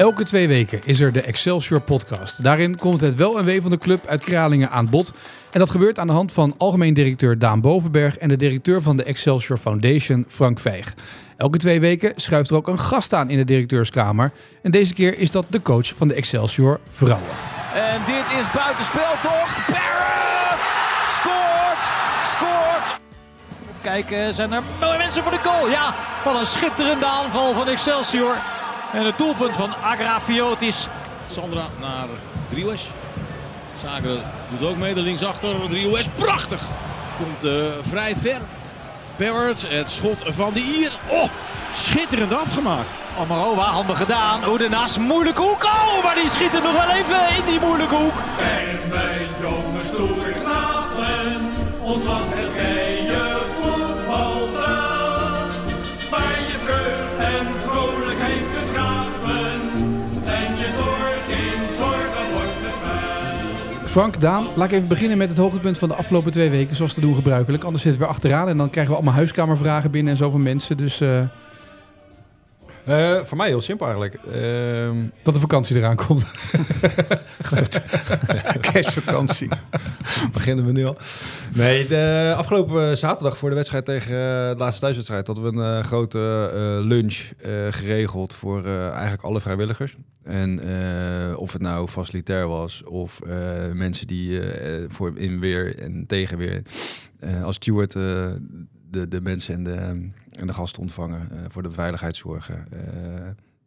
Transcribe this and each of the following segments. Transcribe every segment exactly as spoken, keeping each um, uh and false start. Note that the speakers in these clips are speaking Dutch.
Elke twee weken is er de Excelsior Podcast. Daarin komt het wel en wee van de club uit Kralingen aan bod. En dat gebeurt aan de hand van algemeen directeur Daan Bovenberg en de directeur van de Excelsior Foundation, Frank Vijg. Elke twee weken schuift er ook een gast aan in de directeurskamer. En deze keer is dat de coach van de Excelsior Vrouwen. En dit is buitenspel toch? Perraert! Scoort! Scoort! Kijken, zijn er mooie mensen voor de goal? Ja, wat een schitterende aanval van Excelsior. En het doelpunt van Agrafiotis. Sandra naar Driewes. Zagre doet ook mee, de linksachter. Driewes, prachtig! Komt uh, vrij ver. Perraert, het schot van de Ier. Oh, schitterend afgemaakt. Amarova, handig gedaan. Oudenaars, moeilijke hoek. Oh, maar die schiet er nog wel even in die moeilijke hoek. Zijn wij jonge stoere knapen, ons land het geëerde voetbal draagt. Waar je vreugd en vrolijkheid kunt raken en je door geen zorgen wordt bevrijd. Frank, Daan, laat ik even beginnen met het hoogtepunt van de afgelopen twee weken, zoals te doen gebruikelijk. Anders zitten we weer achteraan en dan krijgen we allemaal huiskamervragen binnen en zo van mensen, dus... Uh... Uh, voor mij heel simpel eigenlijk. Uh, dat de vakantie eraan komt. Groot. Kerstvakantie. Beginnen we nu al. Nee, de afgelopen zaterdag voor de wedstrijd tegen de laatste thuiswedstrijd hadden we een uh, grote uh, lunch uh, geregeld voor uh, eigenlijk alle vrijwilligers. En uh, of het nou facilitair was of uh, mensen die uh, voor in weer en tegen weer uh, als steward... Uh, De, de mensen en de, en de gasten ontvangen uh, voor de veiligheidszorgen. Uh,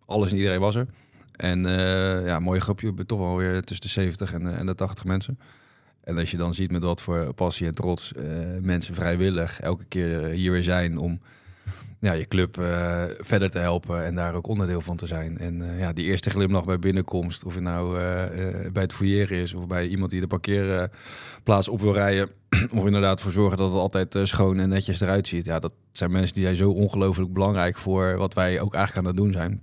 alles en iedereen was er. En uh, ja, mooie groepje, toch wel weer tussen de zeventig en, uh, en de tachtig mensen. En als je dan ziet met wat voor passie en trots uh, mensen vrijwillig elke keer hier weer zijn om ja, je club uh, verder te helpen en daar ook onderdeel van te zijn. En uh, ja, die eerste glimlach bij binnenkomst, of het nou uh, uh, bij het fouilleren is of bij iemand die de parkeerplaats op wil rijden, of inderdaad voor zorgen dat het altijd schoon en netjes eruit ziet. Ja, dat zijn mensen die zijn zo ongelooflijk belangrijk voor wat wij ook eigenlijk aan het doen zijn.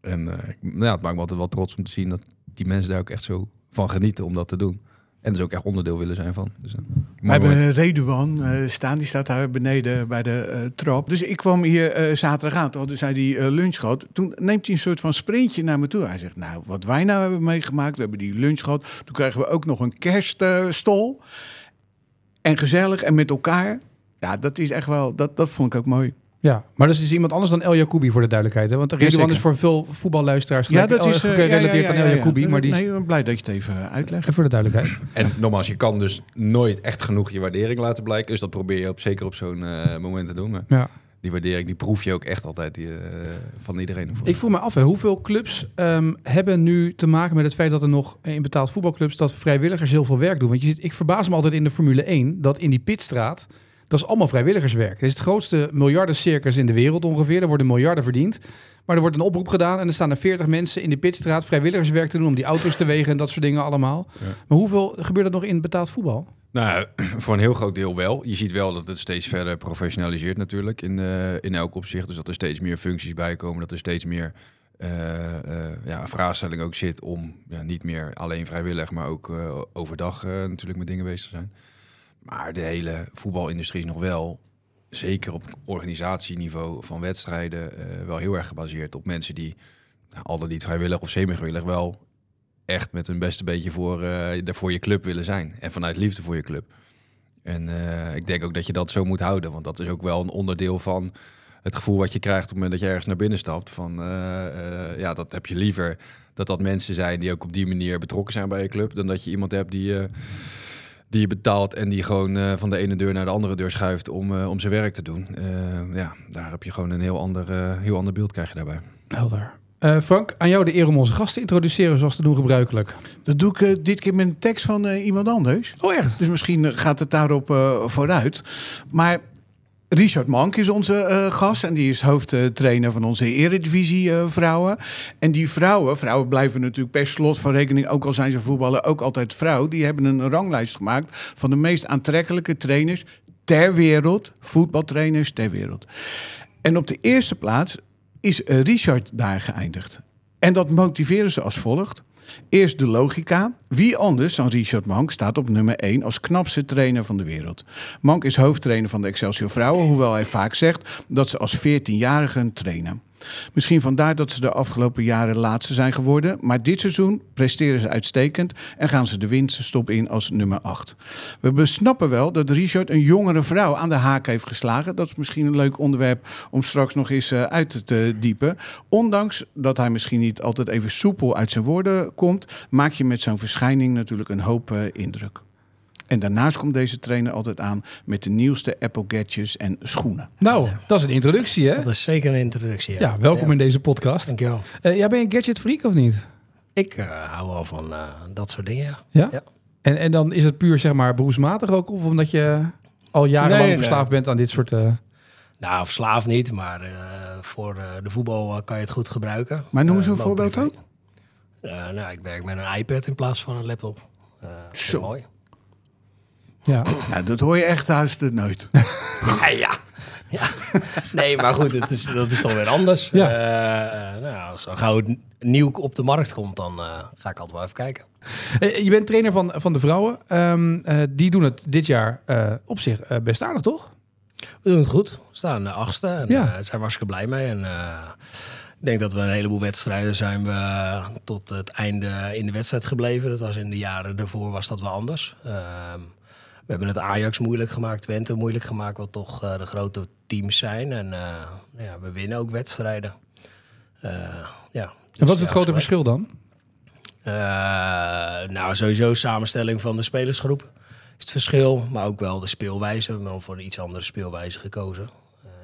En uh, nou, het maakt me altijd wel trots om te zien dat die mensen daar ook echt zo van genieten om dat te doen. En dus ook echt onderdeel willen zijn van. Dus, uh, we hebben Ridouan uh, staan, die staat daar beneden bij de uh, trap. Dus ik kwam hier uh, zaterdag aan, toen zei die uh, lunch gehad. Toen neemt hij een soort van sprintje naar me toe. Hij zegt, nou, wat wij nou hebben meegemaakt, we hebben die lunch gehad. Toen kregen we ook nog een kerststol. Uh, En gezellig en met elkaar. Ja, dat is echt wel, dat, dat vond ik ook mooi. Ja, maar dat is iemand anders dan El Jacobi voor de duidelijkheid. Hè? Want Ridouan is voor veel voetballuisteraars gelijk, ja, dat is, uh, gerelateerd ja, ja, ja, ja, aan El Jacobi. Ja, ja. Nee, ik ben blij dat je het even uitlegt. En voor de duidelijkheid. En nogmaals, je kan dus nooit echt genoeg je waardering laten blijken. Dus dat probeer je op, zeker op zo'n uh, moment te doen. Maar ja. Die waardering, die proef je ook echt altijd die, uh, van iedereen. Voor. Ik voel me af, hè. Hoeveel clubs um, hebben nu te maken met het feit dat er nog in betaald voetbalclubs dat vrijwilligers heel veel werk doen? Want je ziet, ik verbaas me altijd in de Formule één dat in die pitstraat, dat is allemaal vrijwilligerswerk. Het is het grootste miljardencircus in de wereld ongeveer. Er worden miljarden verdiend. Maar er wordt een oproep gedaan en er staan er veertig mensen in de pitstraat vrijwilligerswerk te doen om die auto's te wegen en dat soort dingen allemaal. Ja. Maar hoeveel gebeurt dat nog in betaald voetbal? Nou, voor een heel groot deel wel. Je ziet wel dat het steeds verder professionaliseert natuurlijk in, uh, in elk opzicht. Dus dat er steeds meer functies bij komen, dat er steeds meer uh, uh, ja, vraagstelling ook zit om ja, niet meer alleen vrijwillig, maar ook uh, overdag uh, natuurlijk met dingen bezig te zijn. Maar de hele voetbalindustrie is nog wel, zeker op organisatieniveau van wedstrijden, uh, wel heel erg gebaseerd op mensen die, nou, al dan niet vrijwillig of semi-gewillig, wel echt met hun beste beetje voor, uh, voor je club willen zijn. En vanuit liefde voor je club. En uh, ik denk ook dat je dat zo moet houden. Want dat is ook wel een onderdeel van het gevoel wat je krijgt op het moment dat je ergens naar binnen stapt. Van, uh, uh, ja, dat heb je liever. Dat dat mensen zijn die ook op die manier betrokken zijn bij je club. Dan dat je iemand hebt die... Uh, Die je betaalt en die gewoon uh, van de ene deur naar de andere deur schuift om, uh, om zijn werk te doen. Uh, ja, daar heb je gewoon een heel ander, uh, heel ander beeld krijg je daarbij. Helder. Uh, Frank, aan jou de eer om onze gast te introduceren zoals te doen gebruikelijk. Dat doe ik uh, dit keer met een tekst van uh, iemand anders. Oh echt? Dus misschien gaat het daarop uh, vooruit. Maar Richard Mank is onze uh, gast en die is hoofdtrainer uh, van onze Eredivisie uh, vrouwen. En die vrouwen, vrouwen blijven natuurlijk per slot van rekening, ook al zijn ze voetballen, ook altijd vrouw. Die hebben een ranglijst gemaakt van de meest aantrekkelijke trainers ter wereld. Voetbaltrainers ter wereld. En op de eerste plaats is uh, Richard daar geëindigd. En dat motiveren ze als volgt. Eerst de logica. Wie anders dan Richard Mank staat op nummer één als knapste trainer van de wereld. Mank is hoofdtrainer van de Excelsior Vrouwen, hoewel hij vaak zegt dat ze als veertienjarigen trainen. Misschien vandaar dat ze de afgelopen jaren laatste zijn geworden. Maar dit seizoen presteren ze uitstekend en gaan ze de winststop in als nummer acht. We besnappen wel dat Richard een jongere vrouw aan de haak heeft geslagen. Dat is misschien een leuk onderwerp om straks nog eens uit te diepen. Ondanks dat hij misschien niet altijd even soepel uit zijn woorden komt, maak je met zo'n verschijning natuurlijk een hoop indruk. En daarnaast komt deze trainer altijd aan met de nieuwste Apple gadgets en schoenen. Nou, dat is een introductie, hè? Dat is zeker een introductie, ja. Ja, welkom ja. in deze podcast. Dankjewel. Uh, jij bent een gadgetfreak of niet? Ik uh, hou wel van uh, dat soort dingen, ja. ja? ja. En, en dan is het puur, zeg maar, beroepsmatig ook? Of omdat je al jarenlang nee, verslaafd nee. bent aan dit soort... Uh... Nou, verslaafd niet, maar uh, voor uh, de voetbal uh, kan je het goed gebruiken. Maar noem eens uh, een voorbeeld dan? Uh, nou, ik werk met een iPad in plaats van een laptop. Uh, Zo. Mooi. Ja. ja, dat hoor je echt haast nooit. ja, ja. ja, nee, maar goed, het is, dat is toch weer anders. Ja. Uh, uh, nou, als er gauw het nieuw op de markt komt, dan uh, ga ik altijd wel even kijken. Uh, je bent trainer van, van de vrouwen. Um, uh, die doen het dit jaar uh, op zich uh, best aardig, toch? We doen het goed. We staan de achtste en ja. uh, zijn we hartstikke blij mee. En, uh, ik denk dat we een heleboel wedstrijden zijn we tot het einde in de wedstrijd gebleven. Dat was in de jaren daarvoor was dat wel anders. Uh, We hebben het Ajax moeilijk gemaakt, Twente moeilijk gemaakt, wat toch uh, de grote teams zijn. En uh, ja, we winnen ook wedstrijden. Uh, ja, en wat is het, het grote verschil dan? Uh, nou, sowieso samenstelling van de spelersgroep is het verschil. Maar ook wel de speelwijze. We hebben dan voor een iets andere speelwijze gekozen.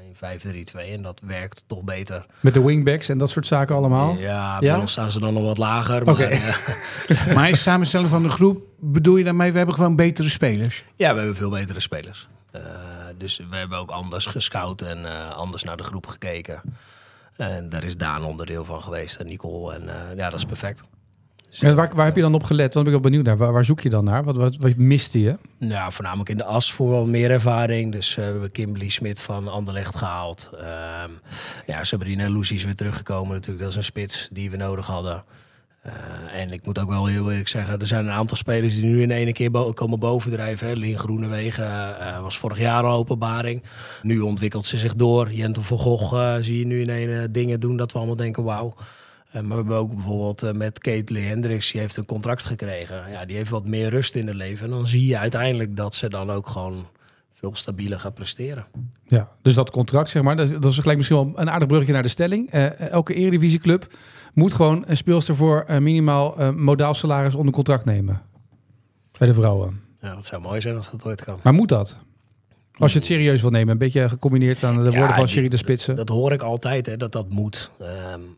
Uh, in vijf drie twee en dat werkt toch beter. Met de wingbacks en dat soort zaken allemaal? Ja, bij ja? ons staan ze dan nog wat lager. Maar, okay. uh, maar is samenstelling van de groep... Bedoel je daarmee, we hebben gewoon betere spelers? Ja, we hebben veel betere spelers. Uh, dus we hebben ook anders gescout en uh, anders naar de groep gekeken. En daar is Daan onderdeel van geweest en Nicole. En uh, ja, dat is perfect. Dus, en waar, waar heb je dan op gelet? Want ben ik wel benieuwd naar. Waar, waar zoek je dan naar? Wat, wat, wat miste je? Nou, voornamelijk in de as voor wel meer ervaring. Dus uh, we hebben Kimberly Smit van Anderlecht gehaald. Uh, ja, Sabrina Luzies weer teruggekomen natuurlijk. Dat is een spits die we nodig hadden. Uh, en ik moet ook wel heel eerlijk zeggen, er zijn een aantal spelers die nu in één keer bo- komen bovendrijven. Hè. Lien Groenewegen uh, was vorig jaar al openbaring. Nu ontwikkelt ze zich door. Jentel van Goch uh, zie je nu in één uh, dingen doen dat we allemaal denken wauw. Uh, maar we hebben ook bijvoorbeeld uh, met Kate Hendricks, die heeft een contract gekregen. Ja, die heeft wat meer rust in het leven. En dan zie je uiteindelijk dat ze dan ook gewoon veel stabieler gaat presteren. Ja, dus dat contract, zeg maar, dat is, dat is gelijk misschien wel een aardig brugje naar de stelling. Uh, elke eredivisieclub moet gewoon een speelster voor uh, minimaal uh, modaal salaris onder contract nemen. Bij de vrouwen. Ja, dat zou mooi zijn als dat ooit kan. Maar moet dat? Als je het serieus wil nemen, een beetje gecombineerd aan de ja, woorden van Sherida Spitse. Dat, dat hoor ik altijd, hè, dat dat moet. Uh,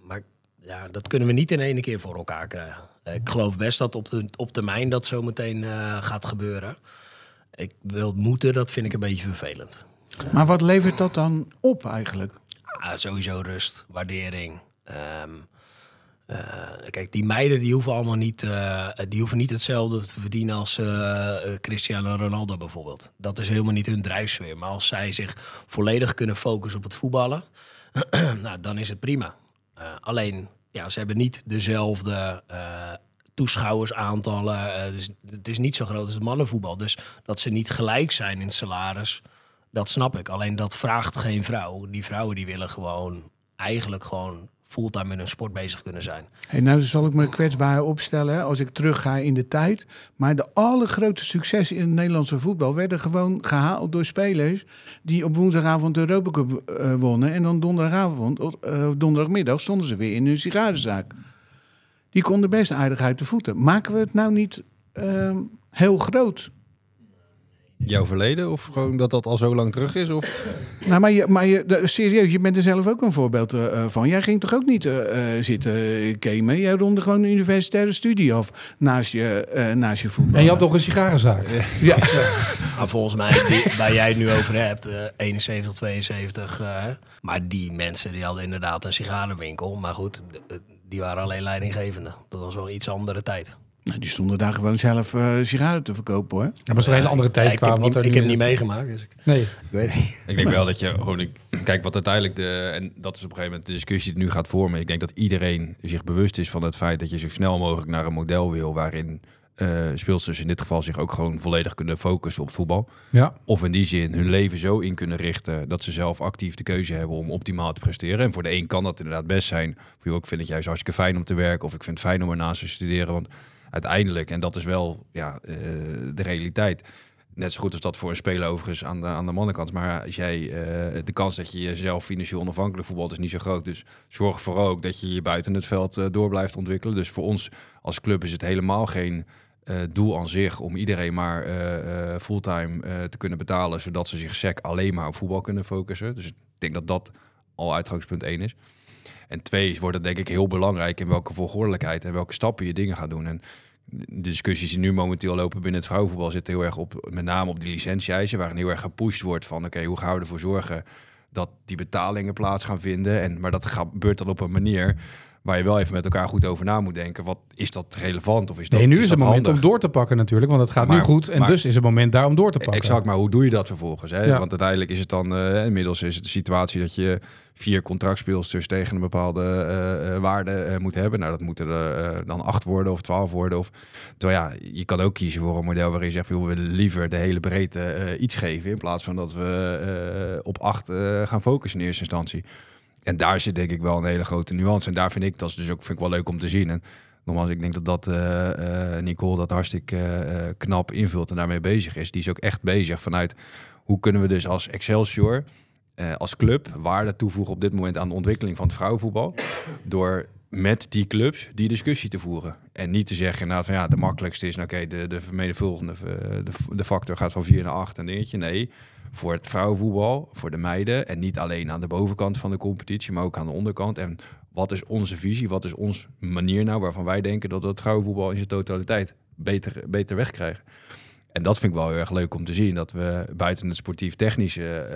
maar ja, dat kunnen we niet in één keer voor elkaar krijgen. Uh, ik geloof best dat op, de, op termijn dat zo meteen uh, gaat gebeuren. Ik wil het moeten, dat vind ik een beetje vervelend. Maar wat levert dat dan op eigenlijk? Ah, sowieso rust, waardering. Um, uh, kijk, die meiden die hoeven allemaal niet, uh, die hoeven niet hetzelfde te verdienen als uh, Cristiano Ronaldo bijvoorbeeld. Dat is helemaal niet hun drijfsfeer. Maar als zij zich volledig kunnen focussen op het voetballen, nou, dan is het prima. Uh, alleen, ja, ze hebben niet dezelfde... Uh, toeschouwersaantallen. Dus het is niet zo groot als het mannenvoetbal. Dus dat ze niet gelijk zijn in salaris, dat snap ik. Alleen dat vraagt geen vrouw. Die vrouwen die willen gewoon eigenlijk gewoon fulltime met hun sport bezig kunnen zijn. Hey, nou zal ik me kwetsbaar opstellen als ik terug ga in de tijd. Maar de allergrootste successen in het Nederlandse voetbal werden gewoon gehaald door spelers die op woensdagavond de Europa Cup uh, wonnen. En dan donderdagavond, of uh, donderdagmiddag stonden ze weer in hun sigarenzaak. Die konden best aardig uit de voeten. Maken we het nou niet uh, heel groot? Jouw verleden? Of gewoon dat dat al zo lang terug is? Of? Nou, maar, je, maar je, serieus, je bent er zelf ook een voorbeeld uh, van. Jij ging toch ook niet uh, zitten gamen? Jij ronde gewoon een universitaire studie af naast je, uh, naast je voetbal. En je had toch een sigarenzaak? Ja. ja. Nou, volgens mij, die, waar jij het nu over hebt, uh, eenenzeventig, tweeënzeventig. Uh, maar die mensen die hadden inderdaad een sigarenwinkel. Maar goed... D- Die waren alleen leidinggevende. Dat was wel een iets andere tijd. Nou, die stonden daar gewoon zelf uh, sigaren te verkopen, hoor. Ja, maar dat is een hele andere tijd. Ja, ik qua, heb, wat niet, er ik heb niet meegemaakt, dus ik, nee. ik weet niet. Ik denk wel dat je gewoon... Kijk, wat uiteindelijk... De, en dat is op een gegeven moment de discussie die nu gaat vormen. Ik denk dat iedereen zich bewust is van het feit dat je zo snel mogelijk naar een model wil waarin uh, speelsters in dit geval zich ook gewoon volledig kunnen focussen op voetbal. Ja. Of in die zin hun leven zo in kunnen richten dat ze zelf actief de keuze hebben om optimaal te presteren. En voor de een kan dat inderdaad best zijn. Voor jou, ik vind het juist hartstikke fijn om te werken of ik vind het fijn om ernaast te studeren. Want uiteindelijk, en dat is wel ja, uh, de realiteit... Net zo goed als dat voor een speler overigens aan de, aan de mannenkant. Maar als jij uh, de kans dat je jezelf financieel onafhankelijk voetbalt is niet zo groot. Dus zorg vooral ook dat je je buiten het veld uh, door blijft ontwikkelen. Dus voor ons als club is het helemaal geen uh, doel aan zich om iedereen maar uh, uh, fulltime uh, te kunnen betalen. Zodat ze zich sec alleen maar op voetbal kunnen focussen. Dus ik denk dat dat al uitgangspunt één is. En twee wordt het denk ik heel belangrijk in welke volgordelijkheid en welke stappen je dingen gaat doen. En de discussies die nu momenteel lopen binnen het vrouwenvoetbal zitten heel erg op, met name op die licentie-eisen, waarin heel erg gepusht wordt van oké, okay, hoe gaan we ervoor zorgen dat die betalingen plaats gaan vinden. En, maar dat gebeurt dan op een manier waar je wel even met elkaar goed over na moet denken. Wat is dat relevant? Of is dat, nee, nu is, is het moment handig om door te pakken natuurlijk, want het gaat maar, nu goed. En maar, dus is het moment daar om door te pakken. Exact, maar hoe doe je dat vervolgens? Hè? Ja. Want uiteindelijk is het dan, uh, inmiddels is het de situatie dat je vier contractspeelsters tegen een bepaalde uh, waarde uh, moet hebben. Nou, dat moeten er uh, dan acht worden of twaalf worden. Of, terwijl ja, je kan ook kiezen voor een model waarin je zegt, joh, we willen liever de hele breedte uh, iets geven, in plaats van dat we uh, op acht uh, gaan focussen in eerste instantie. En daar zit denk ik wel een hele grote nuance. En daar vind ik dat dus ook vind ik wel leuk om te zien. En nogmaals, ik denk dat, dat uh, uh, Nicole dat hartstikke uh, knap invult en daarmee bezig is. Die is ook echt bezig vanuit hoe kunnen we dus als Excelsior, uh, als club, waarde toevoegen op dit moment aan de ontwikkeling van het vrouwenvoetbal. Door met die clubs die discussie te voeren. En niet te zeggen inderdaad van ja, de makkelijkste is, nou, oké, de, de vermenigvuldigende de, de factor gaat van vier naar acht en dingetje. Nee, voor het vrouwenvoetbal, voor de meiden. En niet alleen aan de bovenkant van de competitie, maar ook aan de onderkant. En wat is onze visie, wat is onze manier nou waarvan wij denken dat het vrouwenvoetbal in zijn totaliteit beter, beter wegkrijgt. En dat vind ik wel heel erg leuk om te zien. Dat we buiten het sportief-technische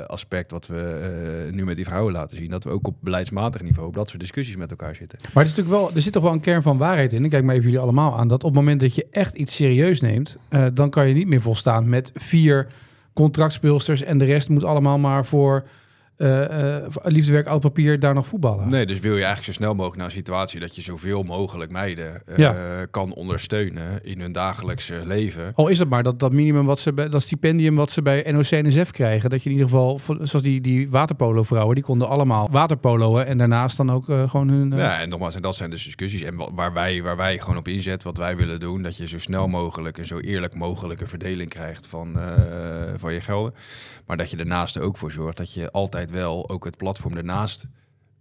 uh, aspect wat we uh, nu met die vrouwen laten zien, dat we ook op beleidsmatig niveau op dat soort discussies met elkaar zitten. Maar het is natuurlijk wel, er zit toch wel een kern van waarheid in. Ik kijk maar even jullie allemaal aan. Dat op het moment dat je echt iets serieus neemt, uh, dan kan je niet meer volstaan met vier contractspeelsters en de rest moet allemaal maar voor uh, uh, liefdewerk, oud papier, daar nog voetballen. Nee, dus wil je eigenlijk zo snel mogelijk naar een situatie dat je zoveel mogelijk meiden uh, ja. kan ondersteunen in hun dagelijkse leven. Al is het maar dat, dat minimum wat ze bij, dat stipendium wat ze bij N O C N S F krijgen, dat je in ieder geval, zoals die, die waterpolo-vrouwen, die konden allemaal waterpoloën en daarnaast dan ook uh, gewoon hun. Uh... Ja, en nogmaals, en dat zijn dus discussies en wat, waar wij, waar wij gewoon op inzet, wat wij willen doen, dat je zo snel mogelijk en zo eerlijk mogelijke verdeling krijgt van, uh, van je gelden, maar dat je daarnaast er ook voor zorgt dat je altijd wel ook het platform ernaast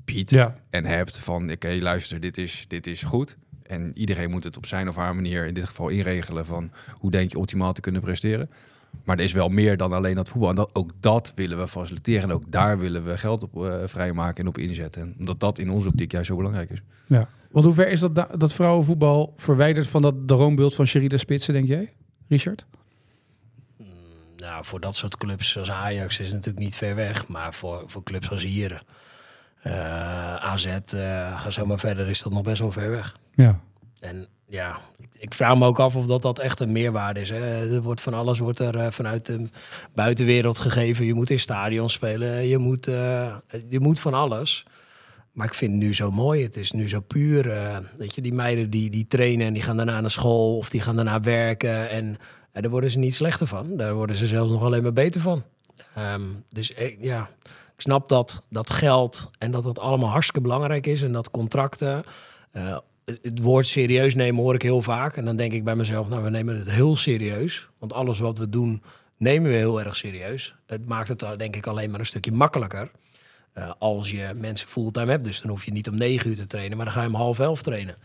biedt ja. en hebt van oké, okay, luister, dit is, dit is goed. En iedereen moet het op zijn of haar manier in dit geval inregelen van hoe denk je optimaal te kunnen presteren. Maar er is wel meer dan alleen dat voetbal. En dat, ook dat willen we faciliteren. En ook daar willen we geld op uh, vrijmaken en op inzetten. En omdat dat in onze optiek juist zo belangrijk is. Ja. Want hoe ver is dat, dat vrouwenvoetbal verwijderd van dat droombeeld van Sherida Spitse, denk jij, Richard? Nou, voor dat soort clubs als Ajax is het natuurlijk niet ver weg. Maar voor, voor clubs als hier, uh, A Z, uh, ga zo maar verder, is dat nog best wel ver weg. Ja. En ja, ik, ik vraag me ook af of dat, dat echt een meerwaarde is. Hè. Er wordt van alles wordt er uh, vanuit de buitenwereld gegeven. Je moet in stadions spelen, je moet, uh, je moet van alles. Maar ik vind het nu zo mooi, het is nu zo puur. Uh, weet je, die meiden die, die trainen en die gaan daarna naar school of die gaan daarna werken en... Ja, daar worden ze niet slechter van. Daar worden ze zelfs nog alleen maar beter van. Um, dus ik, ja, ik snap dat dat geld en dat dat allemaal hartstikke belangrijk is. En dat contracten, uh, het woord serieus nemen hoor ik heel vaak. En dan denk ik bij mezelf, nou, we nemen het heel serieus. Want alles wat we doen, nemen we heel erg serieus. Het maakt het denk ik alleen maar een stukje makkelijker. Uh, als je mensen fulltime hebt. Dus dan hoef je niet om negen uur te trainen, maar dan ga je om half elf trainen.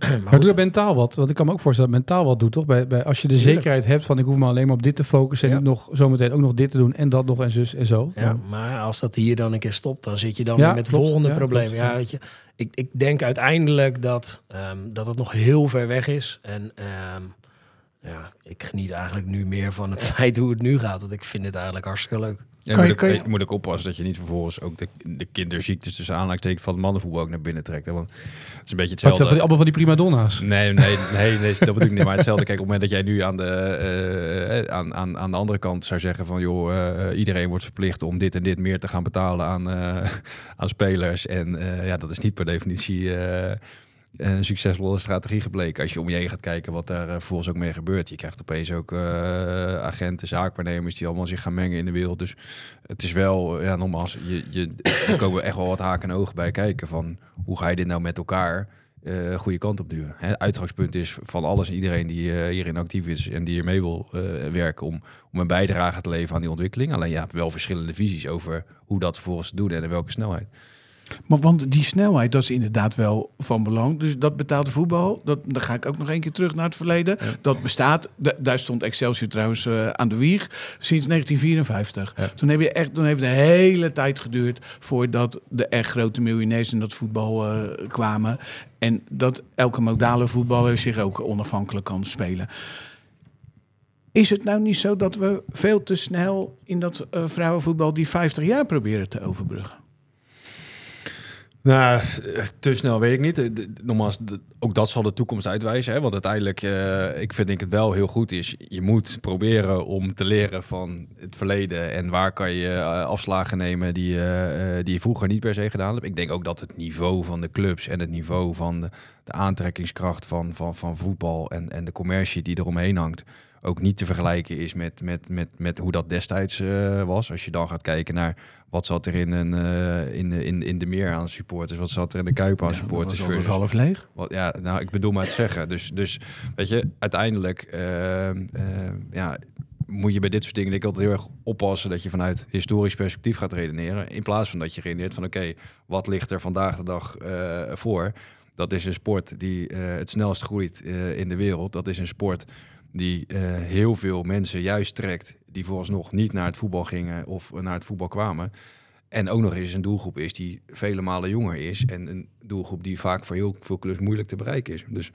maar maar doe dat mentaal wat? Want ik kan me ook voorstellen dat mentaal wat doet, toch? Bij, bij, als je de Heerlijk. zekerheid hebt van ik hoef me alleen maar op dit te focussen... en ja. niet nog, zometeen ook nog dit te doen en dat nog en zus en zo. Ja, ja. Maar als dat hier dan een keer stopt, dan zit je dan ja, weer met het volgende ja, probleem. Ja, weet je, ik, ik denk uiteindelijk dat, um, dat het nog heel ver weg is. En um, ja, ik geniet eigenlijk nu meer van het feit hoe het nu gaat. Want ik vind het eigenlijk hartstikke leuk. Ja, kan je, moet, ik, kan je... moet ik oppassen dat je niet vervolgens ook de, de kinderziektes tussen aanhalingstekens van het mannenvoetbal ook naar binnen trekt. Hè? Want het is een beetje hetzelfde. Wat, van die, allemaal van die primadonna's. Nee, nee, nee, nee, dat bedoel ik niet. Maar hetzelfde, kijk, op het moment dat jij nu aan de, uh, aan, aan, aan de andere kant zou zeggen van joh, uh, iedereen wordt verplicht om dit en dit meer te gaan betalen aan, uh, aan spelers. En uh, ja, dat is niet per definitie... Uh, een succesvolle strategie gebleken. Als je om je heen gaat kijken wat daar uh, vervolgens ook mee gebeurt. Je krijgt opeens ook uh, agenten, zaakwaarnemers die allemaal zich gaan mengen in de wereld. Dus het is wel, ja, nogmaals, je, je, er komen echt wel wat haken en ogen bij kijken van hoe ga je dit nou met elkaar uh, goede kant op duwen. Het uitgangspunt is van alles en iedereen die uh, hierin actief is en die hier mee wil uh, werken om, om een bijdrage te leveren aan die ontwikkeling. Alleen je hebt wel verschillende visies over hoe dat vervolgens te doen en in welke snelheid. Maar want die snelheid, dat is inderdaad wel van belang. Dus dat betaalde voetbal, dat, dan ga ik ook nog een keer terug naar het verleden. Ja. Dat bestaat, d- daar stond Excelsior trouwens uh, aan de wieg, sinds negentien vierenvijftig. Ja. Toen, heb je echt, toen heeft de hele tijd geduurd voordat de echt grote miljonairs in dat voetbal uh, kwamen. En dat elke modale voetballer zich ook onafhankelijk kan spelen. Is het nou niet zo dat we veel te snel in dat uh, vrouwenvoetbal die vijftig jaar proberen te overbruggen? Nou, te snel weet ik niet. Nogmaals, ook dat zal de toekomst uitwijzen. Hè? Want uiteindelijk, uh, ik vind denk het wel heel goed is... je moet proberen om te leren van het verleden... en waar kan je uh, afslagen nemen die, uh, die je vroeger niet per se gedaan hebt. Ik denk ook dat het niveau van de clubs... en het niveau van de, de aantrekkingskracht van, van, van voetbal... En, en de commercie die eromheen hangt... ook niet te vergelijken is met, met, met, met hoe dat destijds uh, was. Als je dan gaat kijken naar wat zat er in, een, uh, in, in, in de meer aan supporters... wat zat er in de Kuip aan ja, supporters. Dat was versus, half leeg. Wat, ja, nou, ik bedoel maar te zeggen. Dus, dus weet je, uiteindelijk uh, uh, ja, moet je bij dit soort dingen denk ik altijd heel erg oppassen... dat je vanuit historisch perspectief gaat redeneren... in plaats van dat je redeneert van oké, okay, wat ligt er vandaag de dag uh, voor? Dat is een sport die uh, het snelst groeit uh, in de wereld. Dat is een sport... die uh, heel veel mensen juist trekt... die vooralsnog niet naar het voetbal gingen of naar het voetbal kwamen. En ook nog eens een doelgroep is die vele malen jonger is... en een doelgroep die vaak voor heel veel clubs moeilijk te bereiken is. Dus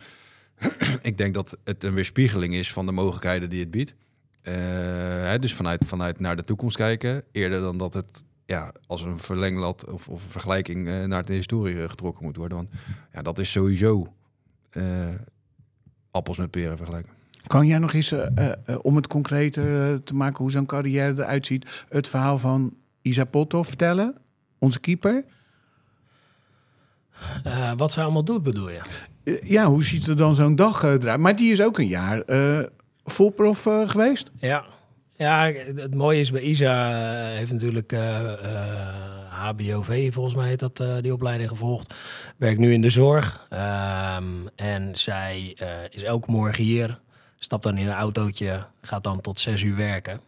ik denk dat het een weerspiegeling is van de mogelijkheden die het biedt. Uh, hè, dus vanuit, vanuit naar de toekomst kijken... eerder dan dat het ja, als een verlenglat of, of een vergelijking... Uh, naar de historie getrokken moet worden. Want ja, dat is sowieso uh, appels met peren vergelijken. Kan jij nog eens, om uh, uh, um het concreter uh, te maken hoe zo'n carrière eruit ziet... het verhaal van Isa Potov vertellen, onze keeper? Uh, wat zij allemaal doet, bedoel je? Uh, ja, hoe ziet er dan zo'n dag uh, eruit? Maar die is ook een jaar uh, vol prof uh, geweest? Ja. ja, het mooie is bij Isa uh, heeft natuurlijk... Uh, uh, H B O V, volgens mij heet dat, uh, die opleiding gevolgd. Werkt nu in de zorg. Um, en zij uh, is elke morgen hier. Stapt dan in een autootje. Gaat dan tot zes uur werken. Een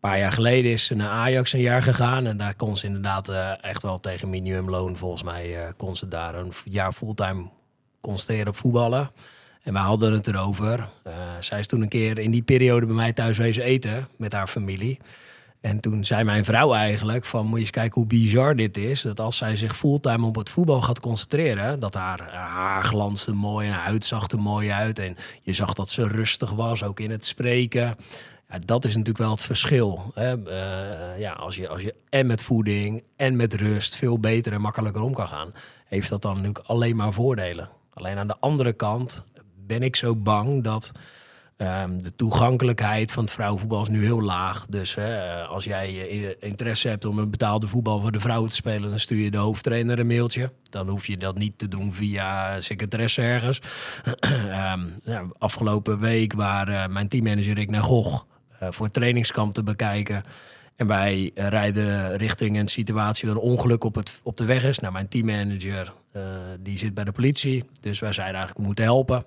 paar jaar geleden is ze naar Ajax een jaar gegaan. En daar kon ze inderdaad uh, echt wel tegen minimumloon. Volgens mij uh, kon ze daar een jaar fulltime concentreren op voetballen. En wij hadden het erover. Uh, zij is toen een keer in die periode bij mij thuis wezen eten. Met haar familie. En toen zei mijn vrouw eigenlijk van... moet je eens kijken hoe bizar dit is... dat als zij zich fulltime op het voetbal gaat concentreren... dat haar, haar haar glanste mooi en haar huid zag er mooi uit... en je zag dat ze rustig was, ook in het spreken. Ja, dat is natuurlijk wel het verschil. Hè? Uh, ja, als je, als je en met voeding en met rust... veel beter en makkelijker om kan gaan... heeft dat dan natuurlijk alleen maar voordelen. Alleen aan de andere kant ben ik zo bang dat... Um, de toegankelijkheid van het vrouwenvoetbal is nu heel laag. Dus hè, als jij uh, interesse hebt om een betaalde voetbal voor de vrouwen te spelen... dan stuur je de hoofdtrainer een mailtje. Dan hoef je dat niet te doen via secretaresse ergens. um, ja, afgelopen week waren uh, mijn teammanager Rick naar Goch... Uh, voor het trainingskamp te bekijken. En wij uh, rijden richting een situatie waar een ongeluk op, het, op de weg is. Nou, mijn teammanager uh, die zit bij de politie. Dus wij zeiden eigenlijk, we moeten helpen.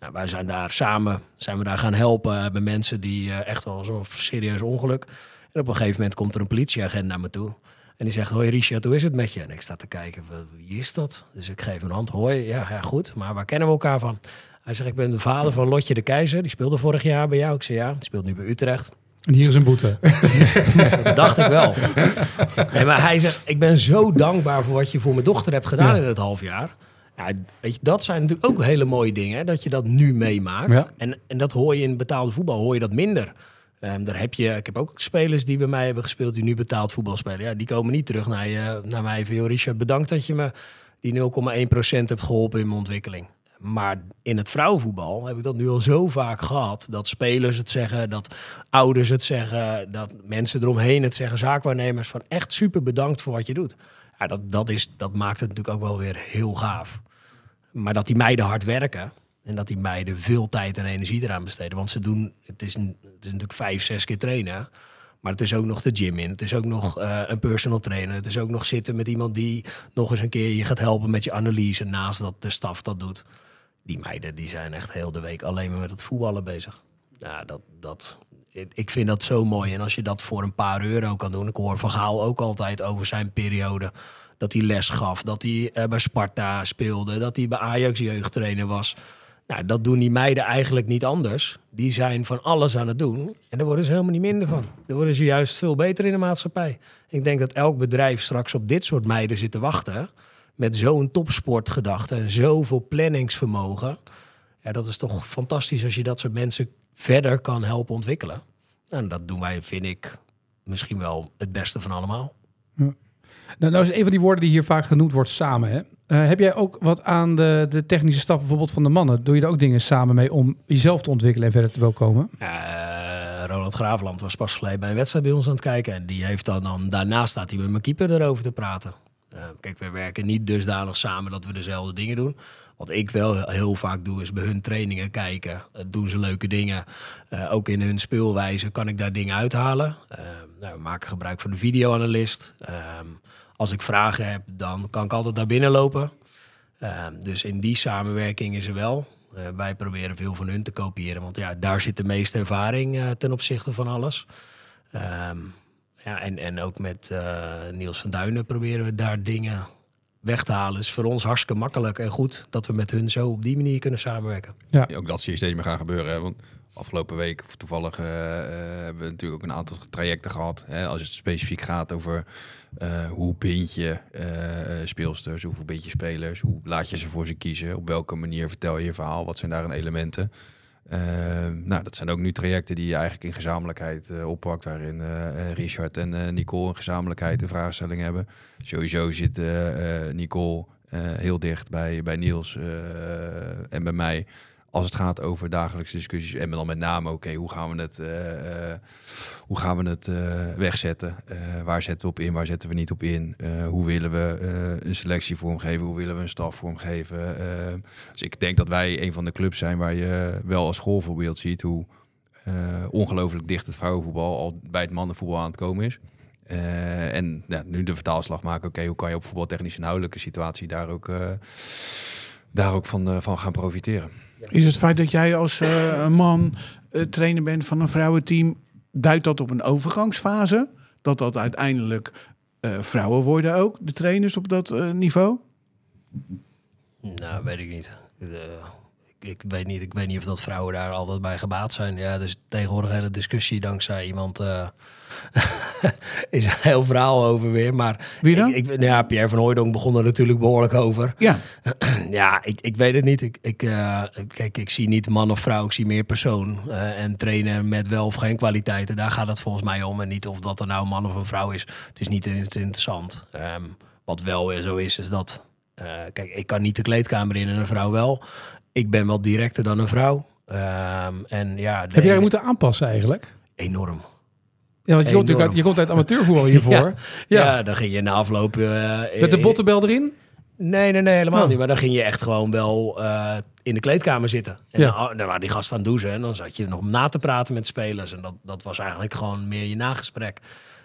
Nou, wij zijn daar samen zijn we daar gaan helpen bij mensen die uh, echt wel zo'n serieus ongeluk. En op een gegeven moment komt er een politieagent naar me toe. En die zegt, hoi Richard, hoe is het met je? En ik sta te kijken, wie is dat? Dus ik geef een hand, hoi, ja, ja goed, maar waar kennen we elkaar van? Hij zegt, ik ben de vader van Lotje de Keizer. Die speelde vorig jaar bij jou. Ik zei, ja, die speelt nu bij Utrecht. En hier is een boete. Dat dacht ik wel. Nee, maar hij zegt, ik ben zo dankbaar voor wat je voor mijn dochter hebt gedaan ja. in het half jaar. Ja, weet je, dat zijn natuurlijk ook hele mooie dingen, hè, dat je dat nu meemaakt. Ja. En, en dat hoor je in betaalde voetbal, hoor je dat minder. Um, daar heb je, ik heb ook spelers die bij mij hebben gespeeld, die nu betaald voetbal spelen. Ja, die komen niet terug naar, je, naar mij van, joh Richard, bedankt dat je me die nul komma één procent hebt geholpen in mijn ontwikkeling. Maar in het vrouwenvoetbal heb ik dat nu al zo vaak gehad... dat spelers het zeggen, dat ouders het zeggen... dat mensen eromheen het zeggen, zaakwaarnemers... van echt super bedankt voor wat je doet. Ja, dat, dat, is, dat maakt het natuurlijk ook wel weer heel gaaf. Maar dat die meiden hard werken en dat die meiden veel tijd en energie eraan besteden. Want ze doen, het is, een, het is natuurlijk vijf, zes keer trainen. Maar het is ook nog de gym in. Het is ook nog uh, een personal trainer. Het is ook nog zitten met iemand die nog eens een keer je gaat helpen met je analyse. Naast dat de staf dat doet. Die meiden die zijn echt heel de week alleen maar met het voetballen bezig. Ja, dat, dat, ik vind dat zo mooi. En als je dat voor een paar euro kan doen. Ik hoor Van Gaal ook altijd over zijn periode. Dat hij les gaf. Dat hij uh, bij Sparta speelde. Dat hij bij Ajax jeugdtrainer was. Nou, dat doen die meiden eigenlijk niet anders. Die zijn van alles aan het doen. En daar worden ze helemaal niet minder van. Daar worden ze juist veel beter in de maatschappij. Ik denk dat elk bedrijf straks op dit soort meiden zit te wachten. Met zo'n topsportgedachte en zoveel planningsvermogen. Ja, dat is toch fantastisch als je dat soort mensen verder kan helpen ontwikkelen. Nou, dat doen wij, vind ik, misschien wel het beste van allemaal. Ja. Nou, nou is een van die woorden die hier vaak genoemd wordt, samen. Hè? Uh, heb jij ook wat aan de, de technische staf bijvoorbeeld van de mannen? Doe je er ook dingen samen mee om jezelf te ontwikkelen en verder te welkomen? Uh, Ronald Graveland was pas geleden bij een wedstrijd bij ons aan het kijken. En die heeft dan, dan daarna staat hij met mijn keeper erover te praten. Uh, kijk, we werken niet dusdanig samen dat we dezelfde dingen doen. Wat ik wel heel vaak doe, is bij hun trainingen kijken. Uh, doen ze leuke dingen. Uh, ook in hun speelwijze kan ik daar dingen uithalen. Uh, nou, we maken gebruik van de videoanalist. Uh, als ik vragen heb, dan kan ik altijd naar binnen lopen. Uh, dus in die samenwerking is er wel. Uh, wij proberen veel van hun te kopiëren. Want ja, daar zit de meeste ervaring uh, ten opzichte van alles. Uh, Ja, en, en ook met uh, Niels van Duinen proberen we daar dingen weg te halen. Het is voor ons hartstikke makkelijk en goed dat we met hun zo op die manier kunnen samenwerken. Ja. Ja, ook dat zie je steeds meer gaan gebeuren. Hè? Want afgelopen week, of toevallig, uh, uh, hebben we natuurlijk ook een aantal trajecten gehad. Hè? Als het specifiek gaat over uh, hoe bind je uh, speelsters, hoe bind je spelers, hoe laat je ze voor ze kiezen, op welke manier vertel je je verhaal, wat zijn daarin elementen. Uh, nou, dat zijn ook nu trajecten die je eigenlijk in gezamenlijkheid uh, oppakt, waarin uh, Richard en uh, Nicole in gezamenlijkheid een vraagstelling hebben. Sowieso zit uh, uh, Nicole uh, heel dicht bij, bij Niels uh, en bij mij als het gaat over dagelijkse discussies. En dan met name, oké, okay, hoe gaan we het, uh, uh, hoe gaan we het uh, wegzetten? Uh, waar zetten we op in, waar zetten we niet op in? Uh, hoe willen we uh, een selectie vormgeven? Hoe willen we een staf vormgeven? Uh, dus ik denk dat wij een van de clubs zijn waar je wel als schoolvoorbeeld ziet hoe uh, ongelooflijk dicht het vrouwenvoetbal al bij het mannenvoetbal aan het komen is. Uh, en ja, nu de vertaalslag maken, oké, okay, hoe kan je op voetbaltechnisch inhoudelijke situatie daar ook, uh, daar ook van, uh, van gaan profiteren? Is het feit dat jij als uh, man uh, trainer bent van een vrouwenteam, duidt dat op een overgangsfase? Dat dat uiteindelijk uh, vrouwen worden ook, de trainers op dat uh, niveau? Nou, weet ik niet. Uh, ik, ik weet niet. Ik weet niet of dat vrouwen daar altijd bij gebaat zijn. Ja, dus tegenwoordig een hele discussie dankzij iemand. Uh, is een heel verhaal over weer. Maar wie dan? Ik, ik, nou ja, Pierre van Hooijdonk begon er natuurlijk behoorlijk over. Ja, ja ik, ik weet het niet. Ik, ik, uh, kijk, ik zie niet man of vrouw, ik zie meer persoon. Uh, en trainen met wel of geen kwaliteiten, daar gaat het volgens mij om. En niet of dat er nou een man of een vrouw is. Het is niet interessant. Um, wat wel zo is, is dat... Uh, kijk, ik kan niet de kleedkamer in en een vrouw wel. Ik ben wel directer dan een vrouw. Um, en ja, Heb jij en... moeten aanpassen eigenlijk? Enorm. Ja, want je komt, uit, je komt uit amateurvoetbal hiervoor. Ja, ja. ja, dan ging je na afloop... Uh, Met de bottenbel erin? Nee, nee, nee, helemaal oh. niet. Maar dan ging je echt gewoon wel uh, in de kleedkamer zitten. En ja. dan, dan waren die gasten aan het douchen. En dan zat je nog om na te praten met spelers. En dat, dat was eigenlijk gewoon meer je nagesprek.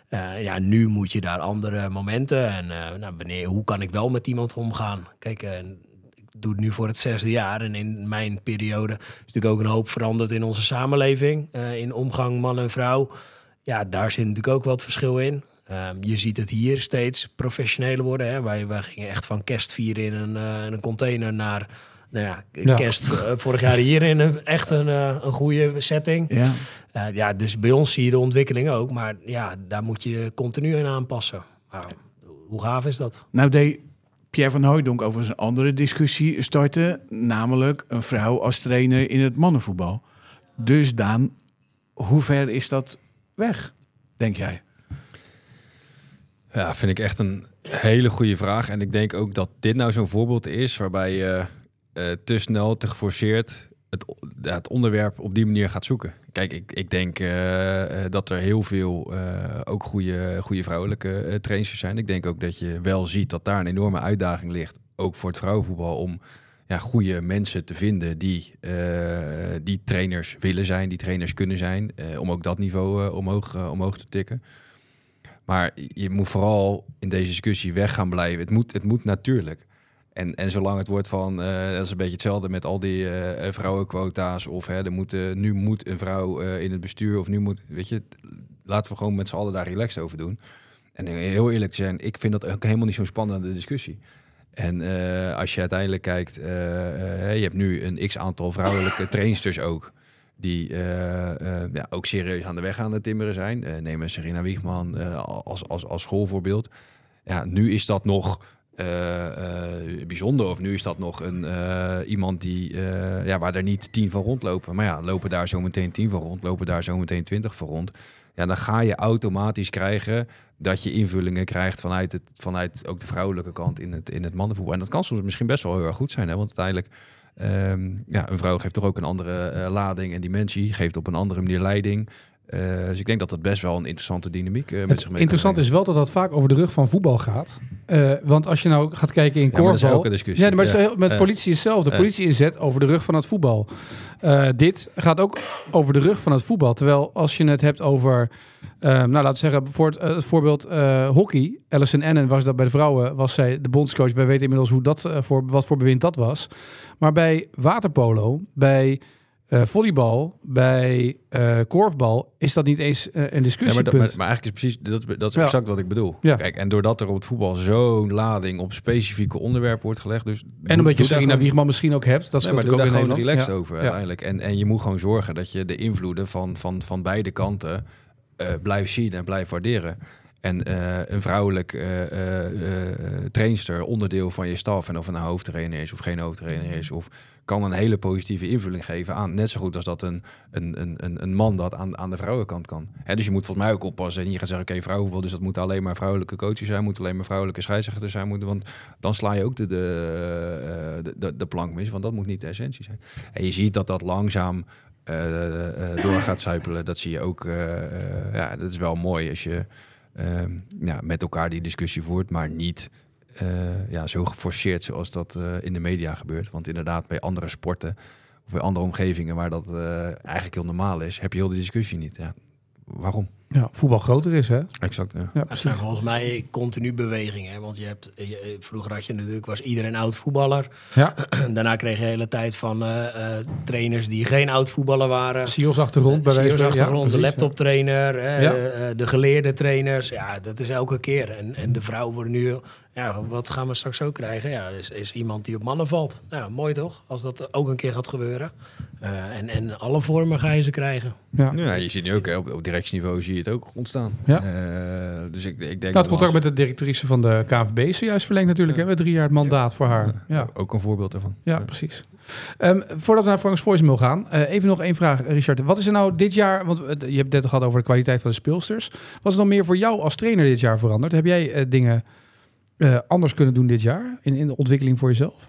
Uh, ja, nu moet je daar andere momenten. En uh, nou, wanneer, hoe kan ik wel met iemand omgaan? Kijk, uh, ik doe het nu voor het zesde jaar. En in mijn periode is natuurlijk ook een hoop veranderd in onze samenleving. Uh, in omgang man en vrouw. Ja, daar zit natuurlijk ook wel het verschil in. Um, je ziet het hier steeds professioneler worden. Hè? Wij, wij gingen echt van kerstvieren in een, uh, in een container naar nou ja, ja. kerst uh, vorig jaar hier in een, echt een, uh, een goede setting. Ja. Uh, ja, dus bij ons zie je de ontwikkeling ook. Maar ja, daar moet je continu in aanpassen. Nou, hoe gaaf is dat? Nou, deed Pierre van Hooijdonk over een andere discussie starten. Namelijk een vrouw als trainer in het mannenvoetbal. Dus Daan, hoe ver is dat... weg, denk jij? Ja, vind ik echt een hele goede vraag. En ik denk ook dat dit nou zo'n voorbeeld is... waarbij je uh, te snel, te geforceerd... Het, het onderwerp op die manier gaat zoeken. Kijk, ik, ik denk uh, dat er heel veel uh, ook goede, goede vrouwelijke uh, trainers zijn. Ik denk ook dat je wel ziet dat daar een enorme uitdaging ligt... ook voor het vrouwenvoetbal om ja, goede mensen te vinden die, uh, die trainers willen zijn, die trainers kunnen zijn, uh, om ook dat niveau uh, omhoog, uh, omhoog te tikken. Maar je moet vooral in deze discussie weg gaan blijven. Het moet, het moet natuurlijk. En, en zolang het wordt van, uh, dat is een beetje hetzelfde met al die uh, vrouwenquota's. Of hè, er moet, uh, nu moet een vrouw uh, in het bestuur. Of nu moet, weet je, laten we gewoon met z'n allen daar relaxed over doen. En heel eerlijk te zijn, ik vind dat ook helemaal niet zo'n spannende discussie. En uh, als je uiteindelijk kijkt, uh, uh, je hebt nu een x-aantal vrouwelijke trainsters ook. Die uh, uh, ja, ook serieus aan de weg aan het timmeren zijn. Uh, nemen Sherida Wiegman uh, als, als, als schoolvoorbeeld. Ja, nu is dat nog uh, uh, bijzonder. Of nu is dat nog een, uh, iemand die, uh, ja, waar er niet tien van rondlopen. Maar ja, lopen daar zometeen tien van rond. Lopen daar zometeen twintig van rond. Ja, dan ga je automatisch krijgen dat je invullingen krijgt vanuit, het, vanuit ook de vrouwelijke kant in het, in het mannenvoetbal. En dat kan soms misschien best wel heel erg goed zijn. Hè? Want uiteindelijk, um, ja, een vrouw geeft toch ook een andere uh, lading en dimensie. Geeft op een andere manier leiding. Uh, dus ik denk dat dat best wel een interessante dynamiek uh, met het zich mee Interessant is wel dat dat vaak over de rug van voetbal gaat. Uh, want als je nou gaat kijken in korfbal... Ja, dat is ook een discussie. Ja, maar ja. Heel, met uh, politie is hetzelfde. De politie inzet over de rug van het voetbal. Uh, dit gaat ook over de rug van het voetbal. Terwijl als je het hebt over... Uh, nou, laten we zeggen, voor het, uh, het voorbeeld uh, hockey. Alison Annen was dat bij de vrouwen, was zij de bondscoach. Wij weten inmiddels hoe dat, uh, voor, wat voor bewind dat was. Maar bij waterpolo, bij... Uh, volleybal, bij uh, korfbal is dat niet eens uh, een discussiepunt. Ja, maar, maar, maar eigenlijk is precies dat, dat is exact ja. wat ik bedoel. Ja. Kijk, en doordat er op het voetbal zo'n lading op specifieke onderwerpen wordt gelegd, dus en omdat je Sherida Wiegman misschien ook hebt, dat is nee, maar ook daar in gewoon Nederland. Relaxed ja. over ja. uiteindelijk. En, en je moet gewoon zorgen dat je de invloeden van, van, van beide kanten uh, blijft zien en blijft waarderen. En uh, een vrouwelijk uh, uh, uh, trainster, onderdeel van je staf... en of een hoofdtrainer is of geen hoofdtrainer is... of kan een hele positieve invulling geven aan... net zo goed als dat een, een, een, een man dat aan, aan de vrouwenkant kan. Hè, dus je moet volgens mij ook oppassen. En je gaat zeggen, oké, okay, vrouwenvoetbal... dus dat moeten alleen maar vrouwelijke coaches zijn... moeten alleen maar vrouwelijke scheidsrechters zijn... moeten, want dan sla je ook de, de, de, de, de plank mis, want dat moet niet de essentie zijn. En je ziet dat dat langzaam uh, uh, door gaat zuipelen. Dat zie je ook... Uh, uh, ja, dat is wel mooi als je... Uh, ja, met elkaar die discussie voert, maar niet uh, ja, zo geforceerd zoals dat uh, in de media gebeurt. Want inderdaad, bij andere sporten of bij andere omgevingen waar dat uh, eigenlijk heel normaal is, heb je heel de discussie niet. Ja. Waarom? Ja, voetbal groter is, hè? Exact, ja. Ja, dat zijn volgens mij continu bewegingen. Want je hebt, je, vroeger had je natuurlijk, was iedereen oud-voetballer. Ja. Daarna kreeg je de hele tijd van uh, trainers die geen oud-voetballer waren. C E O's-achtergrond. Bij C E O's achtergrond, ja, de laptoptrainer, ja. ja. de geleerde trainers. Ja, dat is elke keer. En, en de vrouwen worden nu... Ja, wat gaan we straks ook krijgen? Ja, is, is iemand die op mannen valt. Nou, mooi toch? Als dat ook een keer gaat gebeuren. Uh, en, en alle vormen ga je ze krijgen. Ja, ja je ziet nu ook, hè, op, op directieniveau zie je het ook ontstaan. Ja. Uh, dus ik, ik denk nou, het contract als... met de directrice van de K N V B is juist verlengd natuurlijk. Ja. Hè? We drie jaar het mandaat ja. voor haar. Ja. Ja. Ook een voorbeeld daarvan. Ja, ja. precies. Um, voordat we naar Franks voicemail gaan, uh, even nog één vraag, Richard. Wat is er nou dit jaar, want je hebt het net gehad over de kwaliteit van de speelsters. Wat is nog meer voor jou als trainer dit jaar veranderd? Heb jij uh, dingen... Uh, anders kunnen doen dit jaar in, in de ontwikkeling voor jezelf?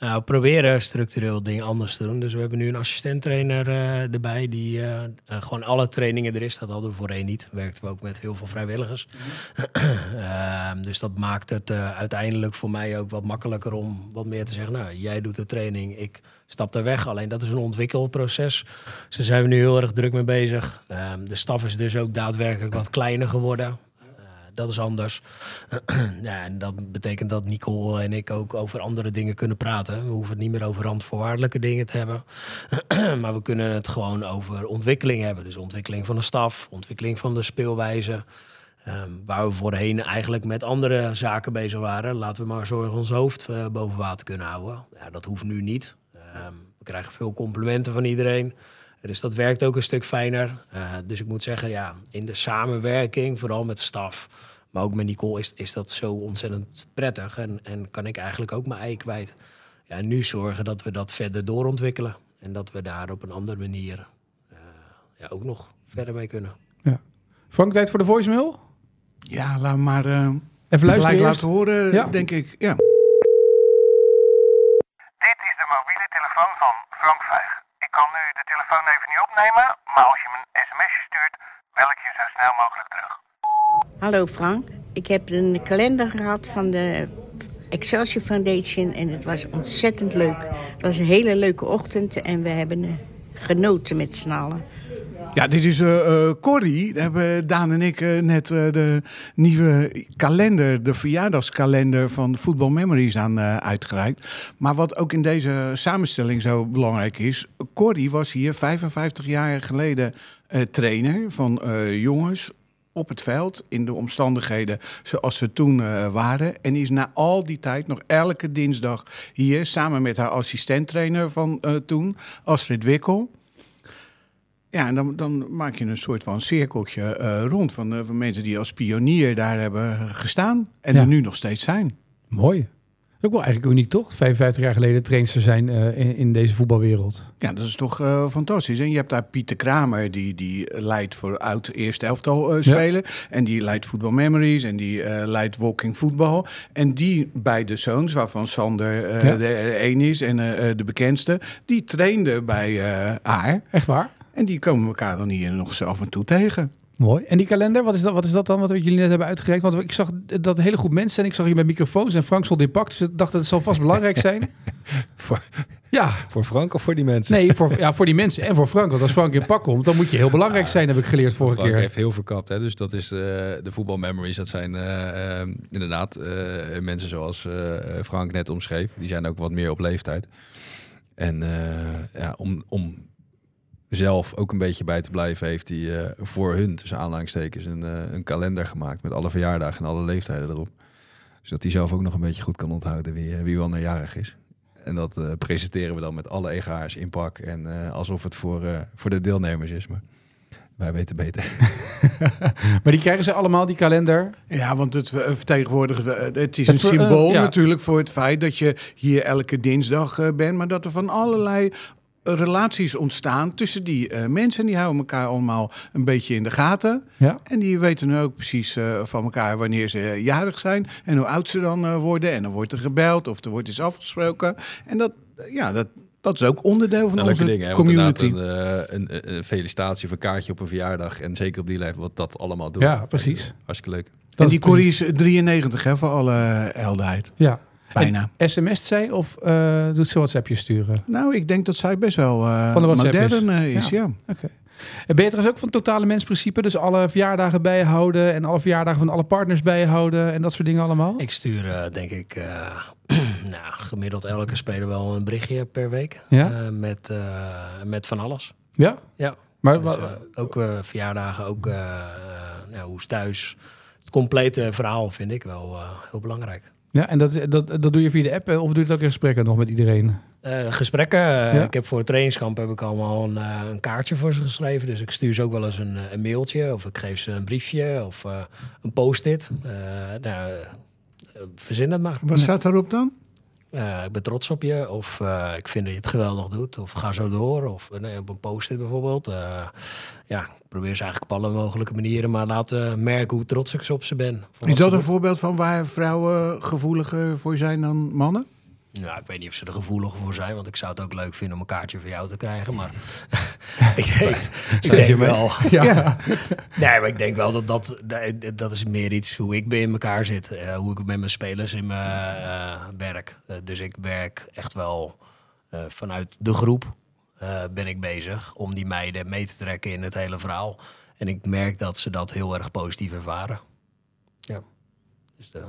Nou, proberen structureel dingen anders te doen. Dus we hebben nu een assistent-trainer uh, erbij... die uh, uh, gewoon alle trainingen er is. Dat hadden we voorheen niet. Werkten we ook met heel veel vrijwilligers. uh, dus dat maakt het uh, uiteindelijk voor mij ook wat makkelijker... om wat meer te zeggen, nou, jij doet de training, ik stap daar weg. Alleen dat is een ontwikkelproces. Dus daar zijn we nu heel erg druk mee bezig. Uh, de staf is dus ook daadwerkelijk wat kleiner geworden... Dat is anders. Ja, en dat betekent dat Nicole en ik ook over andere dingen kunnen praten. We hoeven het niet meer over randvoorwaardelijke dingen te hebben. Maar we kunnen het gewoon over ontwikkeling hebben. Dus ontwikkeling van de staf, ontwikkeling van de speelwijze. Um, waar we voorheen eigenlijk met andere zaken bezig waren. Laten we maar zorgen ons hoofd uh, boven water kunnen houden. Ja, dat hoeft nu niet. Um, we krijgen veel complimenten van iedereen. Dus dat werkt ook een stuk fijner. Uh, dus ik moet zeggen, ja, in de samenwerking, vooral met de staf... maar ook met Nicole, is, is dat zo ontzettend prettig. En, en kan ik eigenlijk ook mijn ei kwijt. Ja, nu zorgen dat we dat verder doorontwikkelen. En dat we daar op een andere manier uh, ja, ook nog verder mee kunnen. Ja. Frank, tijd voor de voicemail? Ja, laat maar uh, even luisteren. Laten horen, ja. denk ik. Ja. Dit is de mobiele telefoon van Frank Vijg. Ik kan nu de telefoon even niet opnemen, maar als je me een sms'je stuurt, bel ik je zo snel mogelijk terug. Hallo Frank, ik heb een kalender gehad van de Excelsior Foundation. En het was ontzettend leuk. Het was een hele leuke ochtend en we hebben genoten met z'n allen. Ja, dit is uh, Corrie. Daar hebben Daan en ik uh, net uh, de nieuwe kalender, de verjaardagskalender van Football Memories aan uh, uitgereikt. Maar wat ook in deze samenstelling zo belangrijk is, Corrie was hier vijfenvijftig jaar geleden uh, trainer van uh, jongens op het veld, in de omstandigheden zoals ze toen uh, waren. En is na al die tijd nog elke dinsdag hier samen met haar assistent-trainer van uh, toen, Astrid Wikkel. Ja, en dan, dan maak je een soort van cirkeltje uh, rond van, uh, van mensen die als pionier daar hebben gestaan en ja. er nu nog steeds zijn. Mooi. Dat is ook wel eigenlijk uniek, toch? vijfenvijftig jaar geleden trainers te zijn uh, in, in deze voetbalwereld. Ja, dat is toch uh, fantastisch. En je hebt daar Pieter Kramer, die, die leidt voor oud-eerste elftal uh, spelen. Ja. En die leidt Football Memories en die uh, leidt Walking Football. En die beide zoons, waarvan Sander uh, ja. de een is en uh, de bekendste, die trainde bij uh, haar. Echt waar? En die komen elkaar dan hier nog zo af en toe tegen. Mooi. En die kalender, wat is dat, wat is dat dan wat jullie net hebben uitgereikt? Want ik zag dat hele groep mensen en ik zag hier met microfoons en Frank stond in pak. Dus ik dacht dat het zal vast belangrijk zijn. voor, ja. voor Frank of voor die mensen? Nee, voor, ja, voor die mensen en voor Frank. Want als Frank in pak komt, dan moet je heel belangrijk zijn, heb ik geleerd vorige Frank keer. Frank heeft heel verkapt. Hè? Dus dat is uh, de Football Memories. Dat zijn uh, uh, inderdaad uh, mensen zoals uh, Frank net omschreef. Die zijn ook wat meer op leeftijd. En uh, ja, om... om zelf ook een beetje bij te blijven, heeft hij uh, voor hun, tussen aanhalingstekens, een, uh, een kalender gemaakt met alle verjaardagen en alle leeftijden erop. Zodat hij zelf ook nog een beetje goed kan onthouden wie, wie wanneer jarig is. En dat uh, presenteren we dan met alle egaars in pak en uh, alsof het voor, uh, voor de deelnemers is. Maar wij weten beter. Maar die krijgen ze allemaal, die kalender? Ja, want het vertegenwoordigt... Het is het een ver, symbool uh, ja. natuurlijk voor het feit dat je hier elke dinsdag uh, bent, maar dat er van allerlei relaties ontstaan tussen die uh, mensen. Die houden elkaar allemaal een beetje in de gaten. Ja. En die weten nu ook precies uh, van elkaar wanneer ze uh, jarig zijn en hoe oud ze dan uh, worden. En dan wordt er gebeld of er wordt iets afgesproken. En dat, uh, ja, dat, dat is ook onderdeel van nou, onze dingen, community. Een, uh, een, een felicitatie of een kaartje op een verjaardag. En zeker op die leeftijd wat dat allemaal doet. Ja, precies. Hartstikke leuk. Dat en die Corrie is drieënnegentig, hè, voor alle helderheid. Ja. Bijna. S M S't zij of uh, doet ze WhatsAppjes sturen? Nou, ik denk dat zij best wel uh, van de modern is. is. Ja. Ja. Okay. En ben je trouwens ook van totale mensprincipe? Dus alle verjaardagen bijhouden en alle verjaardagen van alle partners bijhouden en dat soort dingen allemaal? Ik stuur uh, denk ik uh, nou, gemiddeld elke speler wel een berichtje per week. Ja? Uh, met, uh, met van alles. Ja? Ja. Maar, dus, uh, ook uh, verjaardagen, ook uh, uh, nou, hoe is thuis. Het complete verhaal vind ik wel uh, heel belangrijk. Ja, en dat, dat, dat doe je via de app of doe je het ook in gesprekken nog met iedereen? Uh, gesprekken. Uh, ja. Ik heb voor het trainingskamp heb ik allemaal een, uh, een kaartje voor ze geschreven. Dus ik stuur ze ook wel eens een, een mailtje of ik geef ze een briefje of uh, een post-it. Uh, nou, uh, verzin het maar. Wat staat daarop dan? Uh, ik ben trots op je of uh, ik vind dat je het geweldig doet of ga zo door. Of uh, nee, op een post-it bijvoorbeeld. Uh, ja, ik probeer ze eigenlijk op alle mogelijke manieren maar laten merken hoe trots ik ze op ze ben. Is dat een voorbeeld van waar vrouwen gevoeliger voor zijn dan mannen? Nou, ik weet niet of ze er gevoelig voor zijn, want ik zou het ook leuk vinden om een kaartje voor jou te krijgen. Maar ik denk, ik denk wel. Ja. Ja. Nee, maar ik denk wel dat dat, dat is meer iets hoe ik in elkaar zit. Uh, hoe ik met mijn spelers in mijn uh, werk. Uh, dus ik werk echt wel uh, vanuit de groep uh, ben ik bezig om die meiden mee te trekken in het hele verhaal. En ik merk dat ze dat heel erg positief ervaren. Ja, dus de...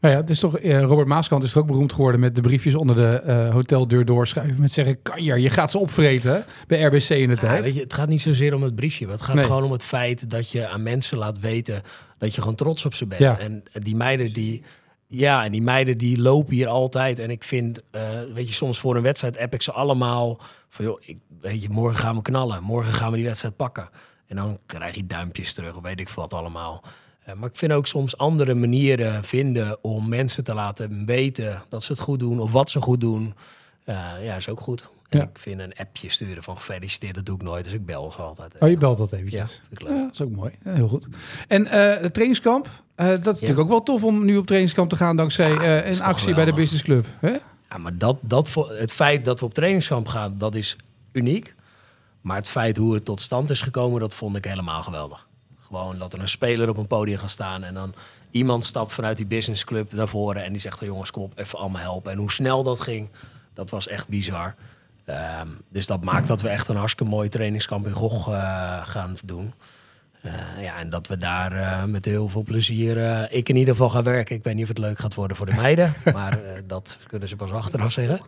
Nou ja, het is toch, eh, Robert Maaskant is toch ook beroemd geworden met de briefjes onder de uh, hoteldeur doorschuiven. Met zeggen, kanjer, je gaat ze opvreten bij R B C in de ah, tijd. Weet je, het gaat niet zozeer om het briefje, maar het gaat nee. gewoon om het feit dat je aan mensen laat weten dat je gewoon trots op ze bent. Ja. En die meiden die, ja, en die meiden die lopen hier altijd. En ik vind, uh, weet je, soms voor een wedstrijd app ik ze allemaal van, joh, ik, weet je, morgen gaan we knallen. Morgen gaan we die wedstrijd pakken. En dan krijg je duimpjes terug, of weet ik wat allemaal. Maar ik vind ook soms andere manieren vinden om mensen te laten weten dat ze het goed doen of wat ze goed doen. Uh, ja, is ook goed. En ja. Ik vind een appje sturen van gefeliciteerd, dat doe ik nooit. Dus ik bel ze altijd. Even. Oh, je belt dat eventjes. Ja, vind ik leuk. Ja, dat is ook mooi. Ja, heel goed. En uh, het trainingskamp, uh, dat is ja. natuurlijk ook wel tof om nu op trainingskamp te gaan dankzij uh, een actie wel, bij de Business Club. Hè? Ja, maar dat, dat, het feit dat we op trainingskamp gaan, dat is uniek. Maar het feit hoe het tot stand is gekomen, dat vond ik helemaal geweldig. Gewoon dat er een speler op een podium gaat staan en dan Iemand stapt vanuit die businessclub naar voren en die zegt: oh jongens, kom op, even allemaal helpen. En hoe snel dat ging, dat was echt bizar. Um, dus dat maakt dat we echt een hartstikke mooi trainingskamp in Goch uh, gaan doen. Uh, ja, en dat we daar uh, met heel veel plezier, uh, ik in ieder geval ga werken. Ik weet niet of het leuk gaat worden voor de meiden, maar uh, dat kunnen ze pas achteraf zeggen.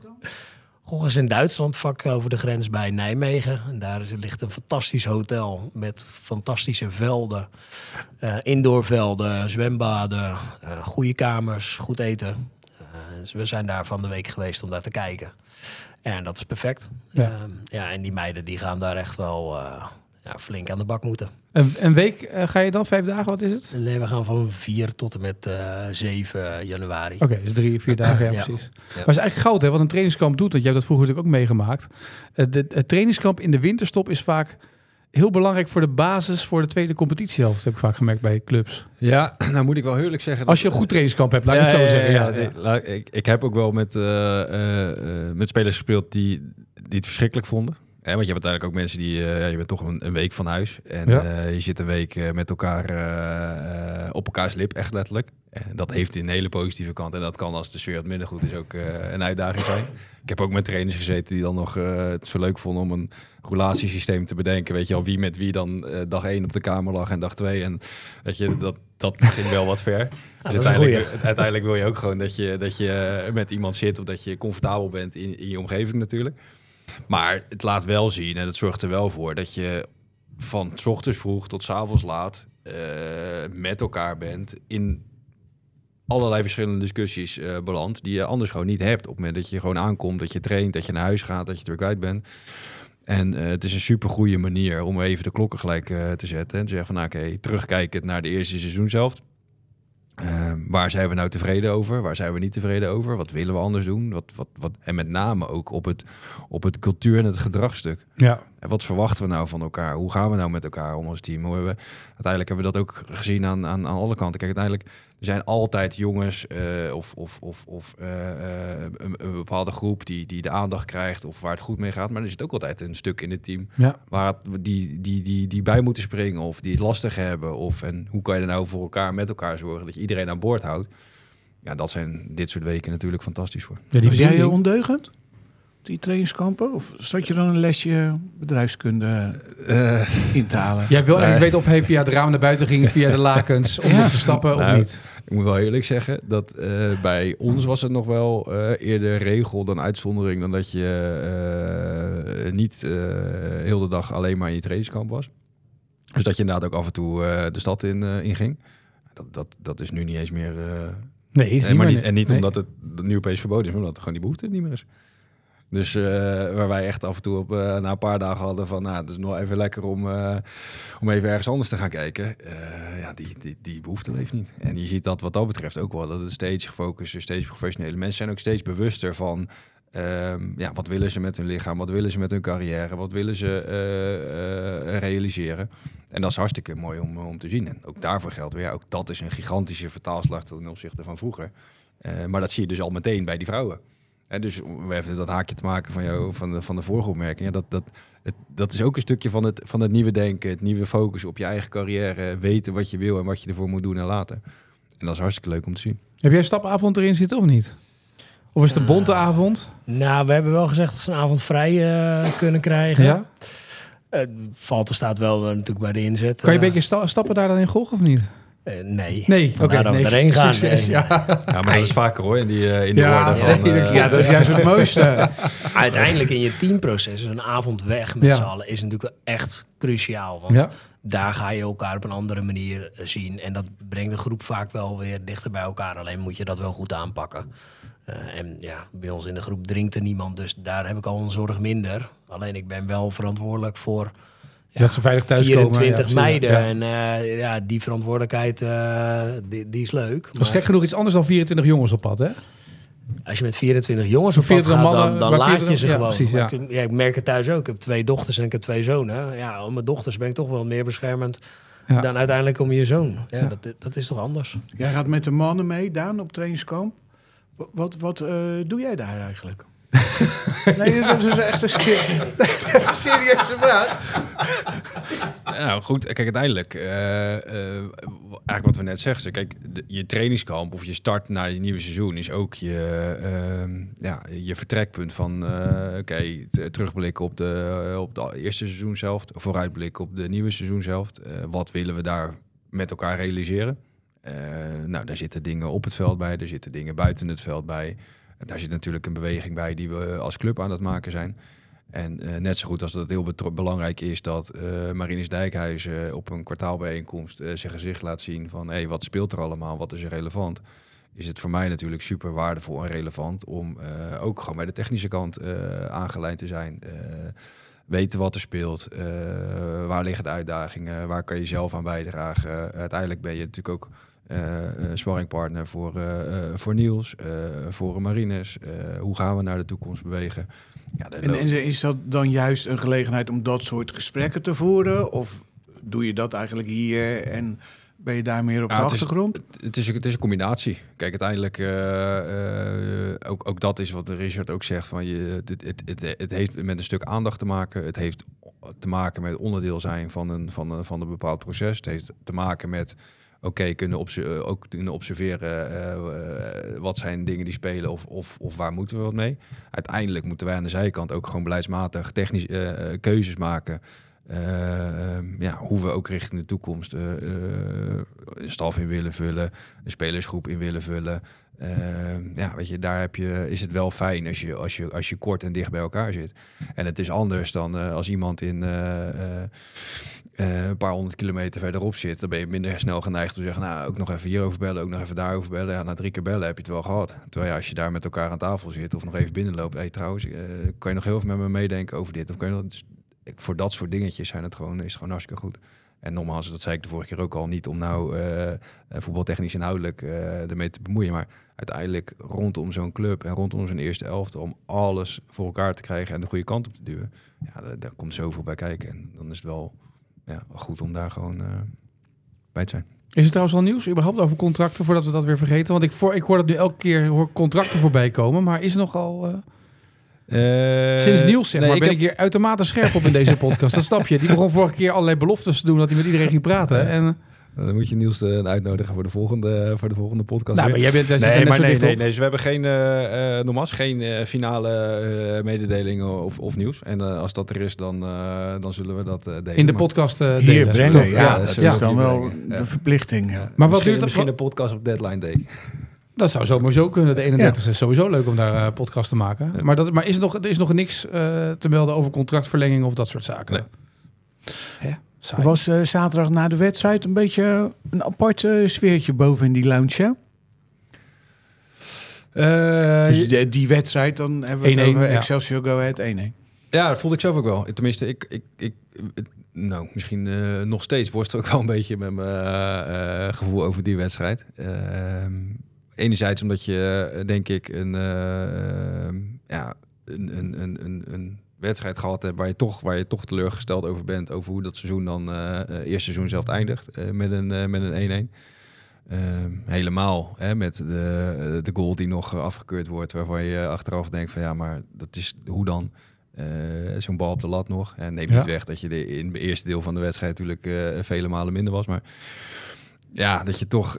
Goch is in Duitsland, vlak over de grens bij Nijmegen. En daar is, ligt een fantastisch hotel met fantastische velden. Uh, indoorvelden, zwembaden, uh, goede kamers, goed eten. Uh, dus we zijn daar van de week geweest om daar te kijken. En dat is perfect. Ja, uh, ja en die meiden die gaan daar echt wel uh, ja, flink aan de bak moeten. Een, een week uh, ga je dan? Vijf dagen, wat is het? Nee, we gaan van vier tot en met uh, zeven januari. Oké, okay, dus drie, vier dagen, ja, ja. precies. Ja. Maar het is eigenlijk goud, hè? Wat een trainingskamp doet, want jij hebt dat vroeger natuurlijk ook meegemaakt. Uh, de, het trainingskamp in de winterstop is vaak heel belangrijk voor de basis voor de tweede competitiehelft, heb ik vaak gemerkt bij clubs. Ja, nou moet ik wel heerlijk zeggen. Dat als je een goed trainingskamp hebt, laat ik ja, het zo ja, zeggen. Ja, ja, ja. Ja. Ik, ik heb ook wel met, uh, uh, met spelers gespeeld die, die het verschrikkelijk vonden. Eh, want je hebt uiteindelijk ook mensen die, uh, ja, je bent toch een, een week van huis. En ja. uh, je zit een week uh, met elkaar uh, uh, op elkaars lip, echt letterlijk. En dat heeft een hele positieve kant. En dat kan als de sfeer wat minder goed is ook uh, een uitdaging zijn. Ik heb ook met trainers gezeten die dan nog uh, het zo leuk vonden om een roulatiesysteem te bedenken. Weet je al, wie met wie dan uh, dag één op de kamer lag en dag twee. En weet je, dat, dat ging wel wat ver. Ja, dus uiteindelijk, uiteindelijk wil je ook gewoon dat je, dat je met iemand zit of dat je comfortabel bent in, in je omgeving natuurlijk. Maar het laat wel zien, en dat zorgt er wel voor, dat je van 's ochtends vroeg tot 's avonds laat uh, met elkaar bent in allerlei verschillende discussies uh, belandt die je anders gewoon niet hebt. Op het moment dat je gewoon aankomt, dat je traint, dat je naar huis gaat, dat je er weer kwijt bent. En uh, het is een super goede manier om even de klokken gelijk uh, te zetten. En te zeggen van, oké, okay, terugkijkend naar de eerste seizoen zelf. Uh, waar zijn we nou tevreden over? Waar zijn we niet tevreden over? Wat willen we anders doen? Wat, wat, wat... En met name ook op het, op het cultuur- en het gedragsstuk. Ja. En wat verwachten we nou van elkaar? Hoe gaan we nou met elkaar om ons team? Hoe hebben we... Uiteindelijk hebben we dat ook gezien aan, aan, aan alle kanten. Kijk, uiteindelijk er zijn altijd jongens uh, of, of, of, of uh, een, een bepaalde groep die, die de aandacht krijgt of waar het goed mee gaat. Maar er zit ook altijd een stuk in het team ja. waar het, die, die, die, die bij moeten springen of die het lastig hebben. Of, en hoe kan je er nou voor elkaar met elkaar zorgen dat je iedereen aan boord houdt? Ja, dat zijn dit soort weken natuurlijk fantastisch voor. Ja, die was jij heel ondeugend? Die trainingskampen? Of zat je dan een lesje bedrijfskunde uh, in te halen? Jij wil eigenlijk weten of hij via het raam naar buiten ging, via de lakens, om ja. te stappen nou, of niet? Ik moet wel eerlijk zeggen dat uh, bij ons was het nog wel uh, eerder regel dan uitzondering, dan dat je uh, niet uh, heel de dag alleen maar in je trainingskamp was. Dus dat je inderdaad ook af en toe uh, de stad in uh, ging. Dat, dat, dat is nu niet eens meer... Uh, nee, is niet maar niet, en niet nee. omdat het nu opeens verboden is, maar omdat het gewoon die behoefte niet meer is. Dus uh, waar wij echt af en toe op, uh, na een paar dagen hadden van... nou, het is nog even lekker om, uh, om even ergens anders te gaan kijken. Uh, ja, die, die, die behoefte leeft niet. En je ziet dat wat dat betreft ook wel. Dat het steeds gefocust is, steeds professionele mensen zijn ook steeds bewuster van... Um, ja, wat willen ze met hun lichaam? Wat willen ze met hun carrière? Wat willen ze uh, uh, realiseren? En dat is hartstikke mooi om, om te zien. En ook daarvoor geldt weer, ja, ook dat is een gigantische vertaalslag ten opzichte van vroeger. Uh, maar dat zie je dus al meteen bij die vrouwen. En dus om even dat haakje te maken van, jou, van de, van de vorige opmerking. Ja, dat, dat, het, dat is ook een stukje van het, van het nieuwe denken, het nieuwe focus op je eigen carrière. Weten wat je wil en wat je ervoor moet doen en laten. En dat is hartstikke leuk om te zien. Heb jij een stapavond erin zitten of niet? Of is het een bonte avond? Uh, nou, we hebben wel gezegd dat ze een avond vrij uh, kunnen krijgen. Ja? Uh, valt er staat wel uh, natuurlijk bij de inzet. Kan je een beetje sta- stappen daar dan in Goch of niet? Uh, nee, nee. Vandaar okay, dat nee. we erheen gaan. Succes, ja. ja, maar dat is vaker hoor, in die uh, in de ja, woorden van... Uh, ja, dat is juist het mooiste. Uiteindelijk in je teamproces, een avond weg met ja. z'n allen, is natuurlijk echt cruciaal. Want ja. daar ga je elkaar op een andere manier zien. En dat brengt de groep vaak wel weer dichter bij elkaar. Alleen moet je dat wel goed aanpakken. Uh, en ja, bij ons in de groep drinkt er niemand, dus daar heb ik al een zorg minder. Alleen ik ben wel verantwoordelijk voor... Ja, dat ze veilig thuis vierentwintig komen, ja, meiden. Ja. En uh, ja, die verantwoordelijkheid, uh, die, die is leuk. Dat maar... is gek genoeg iets anders dan vierentwintig jongens op pad, hè? Als je met vierentwintig jongens op vierentwintig pad gaat, mannen, dan, dan laat je ze ja, gewoon. Precies, ja. Ik, ja, ik merk het thuis ook. Ik heb twee dochters en ik heb twee zonen. Ja, om mijn dochters ben ik toch wel meer beschermend ja. dan uiteindelijk om je zoon. Ja, ja. Dat, dat is toch anders. Jij gaat met de mannen mee, Daan, op trainingskamp. Wat, wat uh, doe jij daar eigenlijk? Nee, dat is dus echt een serieuze, een serieuze vraag. Nou goed, kijk, uiteindelijk, uh, uh, eigenlijk wat we net zeggen, kijk, de, je trainingskamp of je start naar je nieuwe seizoen is ook je, uh, ja, je vertrekpunt van, uh, oké, okay, terugblikken op de, op de eerste seizoenshelft, vooruitblikken op de nieuwe seizoenshelft. Uh, wat willen we daar met elkaar realiseren? Uh, nou, daar zitten dingen op het veld bij, daar zitten dingen buiten het veld bij. Daar zit natuurlijk een beweging bij die we als club aan het maken zijn. En uh, net zo goed als dat het heel betro- belangrijk is dat uh, Marinus Dijkhuizen uh, op een kwartaalbijeenkomst uh, zijn gezicht laat zien van hey, wat speelt er allemaal, wat is er relevant, is het voor mij natuurlijk super waardevol en relevant om uh, ook gewoon bij de technische kant uh, aangeleid te zijn. Uh, weten wat er speelt, uh, waar liggen de uitdagingen, waar kan je zelf aan bijdragen. Uh, uiteindelijk ben je natuurlijk ook Uh, sparringpartner voor, uh, uh, voor Niels, uh, voor Marines. Uh, hoe gaan we naar de toekomst bewegen? Ja, en, en is dat dan juist een gelegenheid om dat soort gesprekken te voeren? Of doe je dat eigenlijk hier en ben je daar meer op ja, de achtergrond? Het is, het, is, het is een combinatie. Kijk, uiteindelijk, uh, uh, ook, ook dat is wat Richard ook zegt. Van je, het, het, het, het heeft met een stuk aandacht te maken. Het heeft te maken met onderdeel zijn van een, van een, van een bepaald proces. Het heeft te maken met Oké, okay, kunnen obs- ook kunnen observeren uh, uh, wat zijn dingen die spelen of, of, of waar moeten we wat mee. Uiteindelijk moeten wij aan de zijkant ook gewoon beleidsmatig technisch uh, keuzes maken. Uh, ja, hoe we ook richting de toekomst uh, uh, een staf in willen vullen, een spelersgroep in willen vullen. Uh, ja, weet je, daar heb je, is het wel fijn als je, als, je, als je kort en dicht bij elkaar zit. En het is anders dan uh, als iemand in uh, uh, een paar honderd kilometer verderop zit. Dan ben je minder snel geneigd om te zeggen, nou, ook nog even hierover bellen, ook nog even daarover bellen. Ja, na drie keer bellen heb je het wel gehad. Terwijl ja, als je daar met elkaar aan tafel zit of nog even binnenloopt. Hé, hey, trouwens, uh, kan je nog heel veel met me meedenken over dit? Of kan je nog, dus, voor dat soort dingetjes zijn het gewoon, is het gewoon hartstikke goed. En nogmaals, dat zei ik de vorige keer ook al, niet om nou uh, voetbaltechnisch inhoudelijk uh, ermee te bemoeien. Maar uiteindelijk rondom zo'n club en rondom zo'n eerste elfte, om alles voor elkaar te krijgen en de goede kant op te duwen. Ja, daar, daar komt zoveel bij kijken. En dan is het wel ja, goed om daar gewoon uh, bij te zijn. Is het trouwens al nieuws überhaupt over contracten, voordat we dat weer vergeten? Want ik, voor, ik hoor dat nu elke keer hoor contracten voorbij komen, maar is er nogal... Uh... Uh, Sinds Niels zeg nee, maar, ik ben heb... ik hier uitermate scherp op in deze podcast. Dat snap je. Die begon vorige keer allerlei beloftes te doen dat hij met iedereen ging praten. En... Dan moet je Niels uh, uitnodigen voor de volgende, voor de volgende podcast. Nou, maar jij bent, jij nee, maar nee, nee, nee. Dus we hebben geen, uh, nogmaals, geen uh, finale uh, mededelingen of, of nieuws. En uh, als dat er is, dan, uh, dan zullen we dat uh, delen. In de podcast uh, delen. Hier brengen, toch? Ja, ja, dat ja, is dan wel brengen. De verplichting. Ja. Maar wat duurt misschien een podcast op deadline day. Dat zou zo maar zo kunnen. De eenendertigste ja. is sowieso leuk om daar uh, podcast te maken. Ja. Maar, dat, maar is er nog, er is nog niks uh, te melden over contractverlenging of dat soort zaken? Nee. Ja, saai. Was uh, zaterdag na de wedstrijd een beetje een apart uh, sfeertje boven in die lounge, hè? Uh, dus die, die wedstrijd, dan hebben we het over Excelsior ja. Go Ahead één-één. Ja, dat voelde ik zelf ook wel. Tenminste, ik... ik, ik, ik Nou, misschien uh, nog steeds worstel ik wel een beetje met mijn uh, uh, gevoel over die wedstrijd. Uh, Enerzijds omdat je, denk ik, een, uh, ja, een, een, een, een wedstrijd gehad hebt waar je, toch, waar je toch teleurgesteld over bent. Over hoe dat seizoen dan, uh, eerste seizoen zelf eindigt uh, met een, uh, met een één-één. Uh, helemaal hè, met de, de goal die nog afgekeurd wordt. Waarvan je achteraf denkt van ja, maar dat is hoe dan? Uh, zo'n bal op de lat nog. En neemt ja. niet weg dat je de, in het eerste deel van de wedstrijd natuurlijk uh, vele malen minder was. Maar ja, dat je toch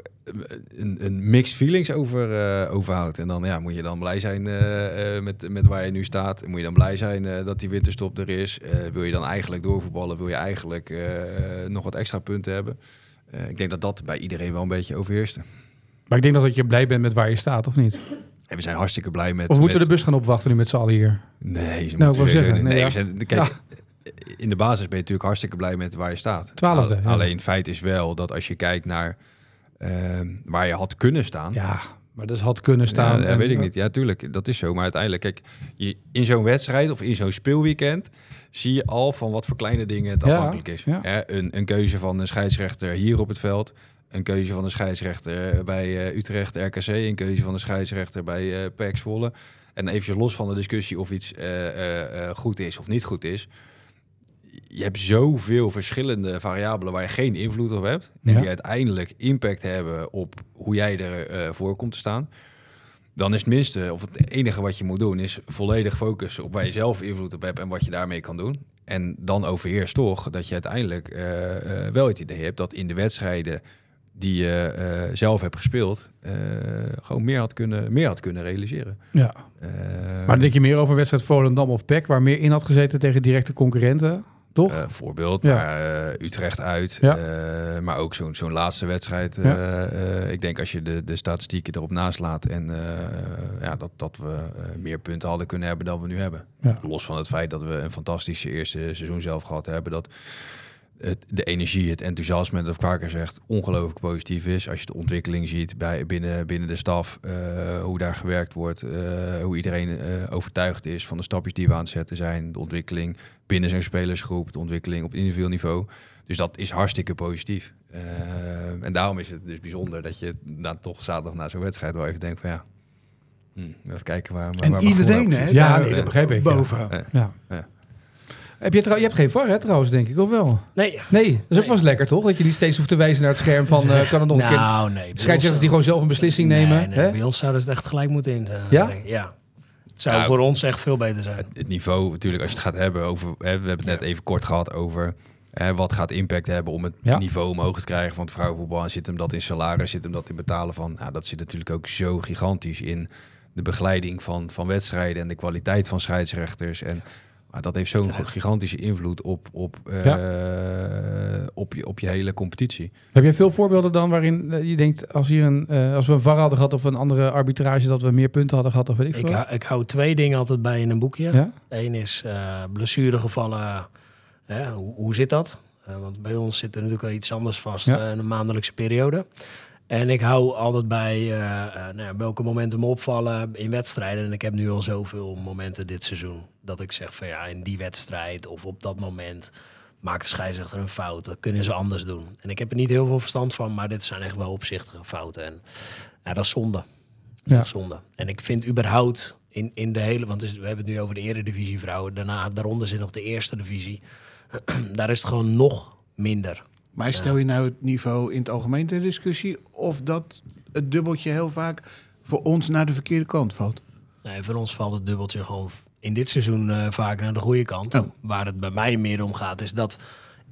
een, een mixed feelings over, uh, overhoudt. En dan ja, moet je dan blij zijn uh, uh, met, met waar je nu staat. Moet je dan blij zijn uh, dat die winterstop er is. Uh, wil je dan eigenlijk doorvoetballen? Wil je eigenlijk uh, nog wat extra punten hebben? Uh, ik denk dat dat bij iedereen wel een beetje overheerste. Maar ik denk dat je blij bent met waar je staat, of niet? En we zijn hartstikke blij met... Of moeten met... we de bus gaan opwachten nu met z'n allen hier? Nee, ze nou, moeten zeggen. Nee, nee ja. we zijn, kijk, ja. In de basis ben je natuurlijk hartstikke blij met waar je staat. Twaalfde. Al, alleen ja. feit is wel dat als je kijkt naar uh, waar je had kunnen staan. Ja, maar dat dus had kunnen staan. Ja, en, weet ik niet. Ja, tuurlijk. Dat is zo. Maar uiteindelijk, kijk, je, in zo'n wedstrijd of in zo'n speelweekend zie je al van wat voor kleine dingen het afhankelijk ja, is. Ja. Ja, een, een keuze van een scheidsrechter hier op het veld. Een keuze van de scheidsrechter bij uh, Utrecht R K C. Een keuze van de scheidsrechter bij uh, P E C Zwolle. En eventjes los van de discussie of iets uh, uh, goed is of niet goed is. Je hebt zoveel verschillende variabelen waar je geen invloed op hebt. En ja. die uiteindelijk impact hebben op hoe jij ervoor uh, komt te staan. dan is het minste, of het enige wat je moet doen, is volledig focussen op waar je zelf invloed op hebt en wat je daarmee kan doen. En dan overheerst toch dat je uiteindelijk uh, uh, wel het idee hebt dat in de wedstrijden die je uh, zelf hebt gespeeld, uh, gewoon meer had kunnen, meer had kunnen realiseren. Ja. Uh, maar denk je meer over wedstrijd Volendam of P E C, waar meer in had gezeten tegen directe concurrenten? Toch? Uh, voorbeeld, ja. maar uh, Utrecht uit. Ja. Uh, maar ook zo'n, zo'n laatste wedstrijd. Uh, ja. uh, ik denk als je de, de statistieken erop naslaat en uh, ja, dat, dat we uh, meer punten hadden kunnen hebben dan we nu hebben. Ja. Los van het feit dat we een fantastische eerste seizoen zelf gehad hebben. Dat het, de energie, het enthousiasme, dat Kwaker zegt, ongelooflijk positief is. Als je de ontwikkeling ziet bij, binnen, binnen de staf, uh, hoe daar gewerkt wordt. Uh, hoe iedereen uh, overtuigd is van de stapjes die we aan het zetten zijn. De ontwikkeling binnen zijn spelersgroep, de ontwikkeling op individueel niveau. Dus dat is hartstikke positief. Uh, en daarom is het dus bijzonder dat je nou, toch zaterdag na zo'n wedstrijd wel even denkt van ja, hmm, even kijken waar... waar en waar iedereen, hè? Ja, nee, dat begrijp ik. Boven. Ja. ja. ja. Heb je, trouw, je hebt geen V A R, hè, trouwens, denk ik, of wel? Nee. Nee, dat is ook nee. wel eens lekker, toch? Dat je niet steeds hoeft te wijzen naar het scherm van... Uh, kan het nog nou, een keer... Nou, nee. Scheidsrechters die gewoon zelf een beslissing nee, nemen. Nee, hè? Bij ons zouden ze het echt gelijk moeten in. Uh, ja? Ja. Het zou nou, voor ons echt veel beter zijn. Het, het niveau, natuurlijk, als je het gaat hebben over... Hè, we hebben het net ja. even kort gehad over... Hè, wat gaat impact hebben om het ja. niveau omhoog te krijgen van het vrouwenvoetbal? En zit hem dat in salaris? Zit hem dat in betalen van... Nou, dat zit natuurlijk ook zo gigantisch in de begeleiding van, van wedstrijden... en de kwaliteit van scheidsrechters en... Maar dat heeft zo'n gigantische invloed op, op, uh, ja. op, je, op je hele competitie. Heb jij veel voorbeelden dan waarin je denkt... als, hier een, uh, als we een V A R hadden gehad of een andere arbitrage... dat we meer punten hadden gehad of weet ik veel? Ik, hou, ik hou twee dingen altijd bij in een boekje. Ja? Eén is uh, blessuregevallen. Uh, hoe, hoe zit dat? Uh, want bij ons zit er natuurlijk al iets anders vast. Ja. Uh, in een maandelijkse periode. En ik hou altijd bij uh, uh, nou, welke momenten me opvallen in wedstrijden. En ik heb nu al zoveel momenten dit seizoen. Dat ik zeg van ja, in die wedstrijd of op dat moment maakt de scheidsrechter een fout. Dat kunnen ze anders doen. En ik heb er niet heel veel verstand van, maar dit zijn echt wel opzichtige fouten. En ja, dat is zonde. Dat is ja. zonde. En ik vind überhaupt in, in de hele... Want we hebben het nu over de Eredivisie vrouwen. Daarna, daaronder zit nog de Eerste Divisie. Daar is het gewoon nog minder. Maar stel je nou het niveau in het algemeen ter discussie... of dat het dubbeltje heel vaak voor ons naar de verkeerde kant valt? Nee, voor ons valt het dubbeltje gewoon in dit seizoen uh, vaak naar de goede kant. Oh. Waar het bij mij meer om gaat is dat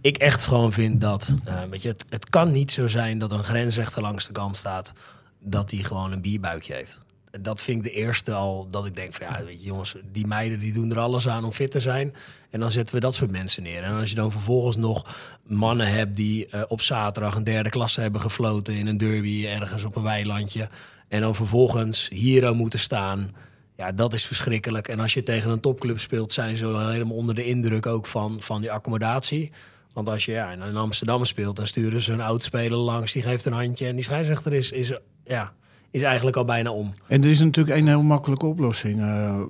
ik echt gewoon vind dat... Uh, weet je, het, het kan niet zo zijn dat een grensrechter langs de kant staat... dat die gewoon een bierbuikje heeft. Dat vind ik de eerste al, dat ik denk van ja, weet je, jongens, die meiden die doen er alles aan om fit te zijn. En dan zetten we dat soort mensen neer. En als je dan vervolgens nog mannen hebt die uh, op zaterdag een derde klasse hebben gefloten in een derby ergens op een weilandje. En dan vervolgens hier aan moeten staan. Ja, dat is verschrikkelijk. En als je tegen een topclub speelt, zijn ze helemaal onder de indruk ook van, van die accommodatie. Want als je ja, in Amsterdam speelt, dan sturen ze een oudspeler langs. Die geeft een handje en die scheidsrechter is, is ja... is eigenlijk al bijna om. En er is natuurlijk een heel makkelijke oplossing uh,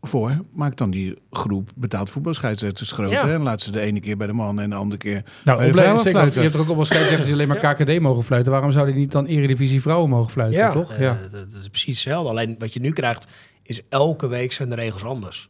voor. Maak dan die groep betaald voetbalscheidsrechters groter. Ja. En laat ze de ene keer bij de man en de andere keer nou, bij de vrouwen fluiten. Je hebt er ook op als scheidsrechters alleen maar ja. K K D mogen fluiten. Waarom zouden die niet dan Eredivisie vrouwen mogen fluiten, ja. toch? Ja, uh, dat is precies hetzelfde. Alleen wat je nu krijgt is elke week zijn de regels anders.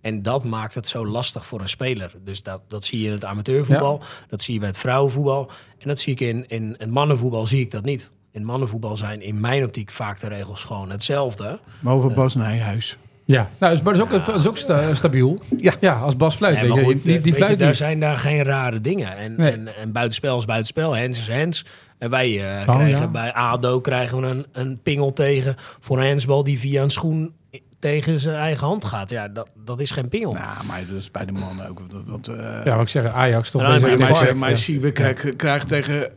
En dat maakt het zo lastig voor een speler. Dus dat, dat zie je in het amateurvoetbal. Ja. Dat zie je bij het vrouwenvoetbal. En dat zie ik in, in het mannenvoetbal zie ik dat niet. In mannenvoetbal zijn in mijn optiek vaak de regels gewoon hetzelfde. Mogen Bas uh, Nijhuis. Ja, nou, is, maar dat is ook, dat is ook sta, stabiel. Ja. ja, als Bas fluit. Nee, goed, die, die fluit je, daar zijn daar geen rare dingen. En, nee. en, en buitenspel is buitenspel, hens is hens. En wij uh, oh, krijgen ja. bij ADO krijgen we een, een pingel tegen voor een hensbal die via een schoen tegen zijn eigen hand gaat. Ja, dat, dat is geen pingel. Nou, nah, maar dat is bij de mannen ook. Want, uh, ja, wat ik zeg, Ajax toch. Nou, maar maar Siebe ja. krijgt ja. krijg tegen...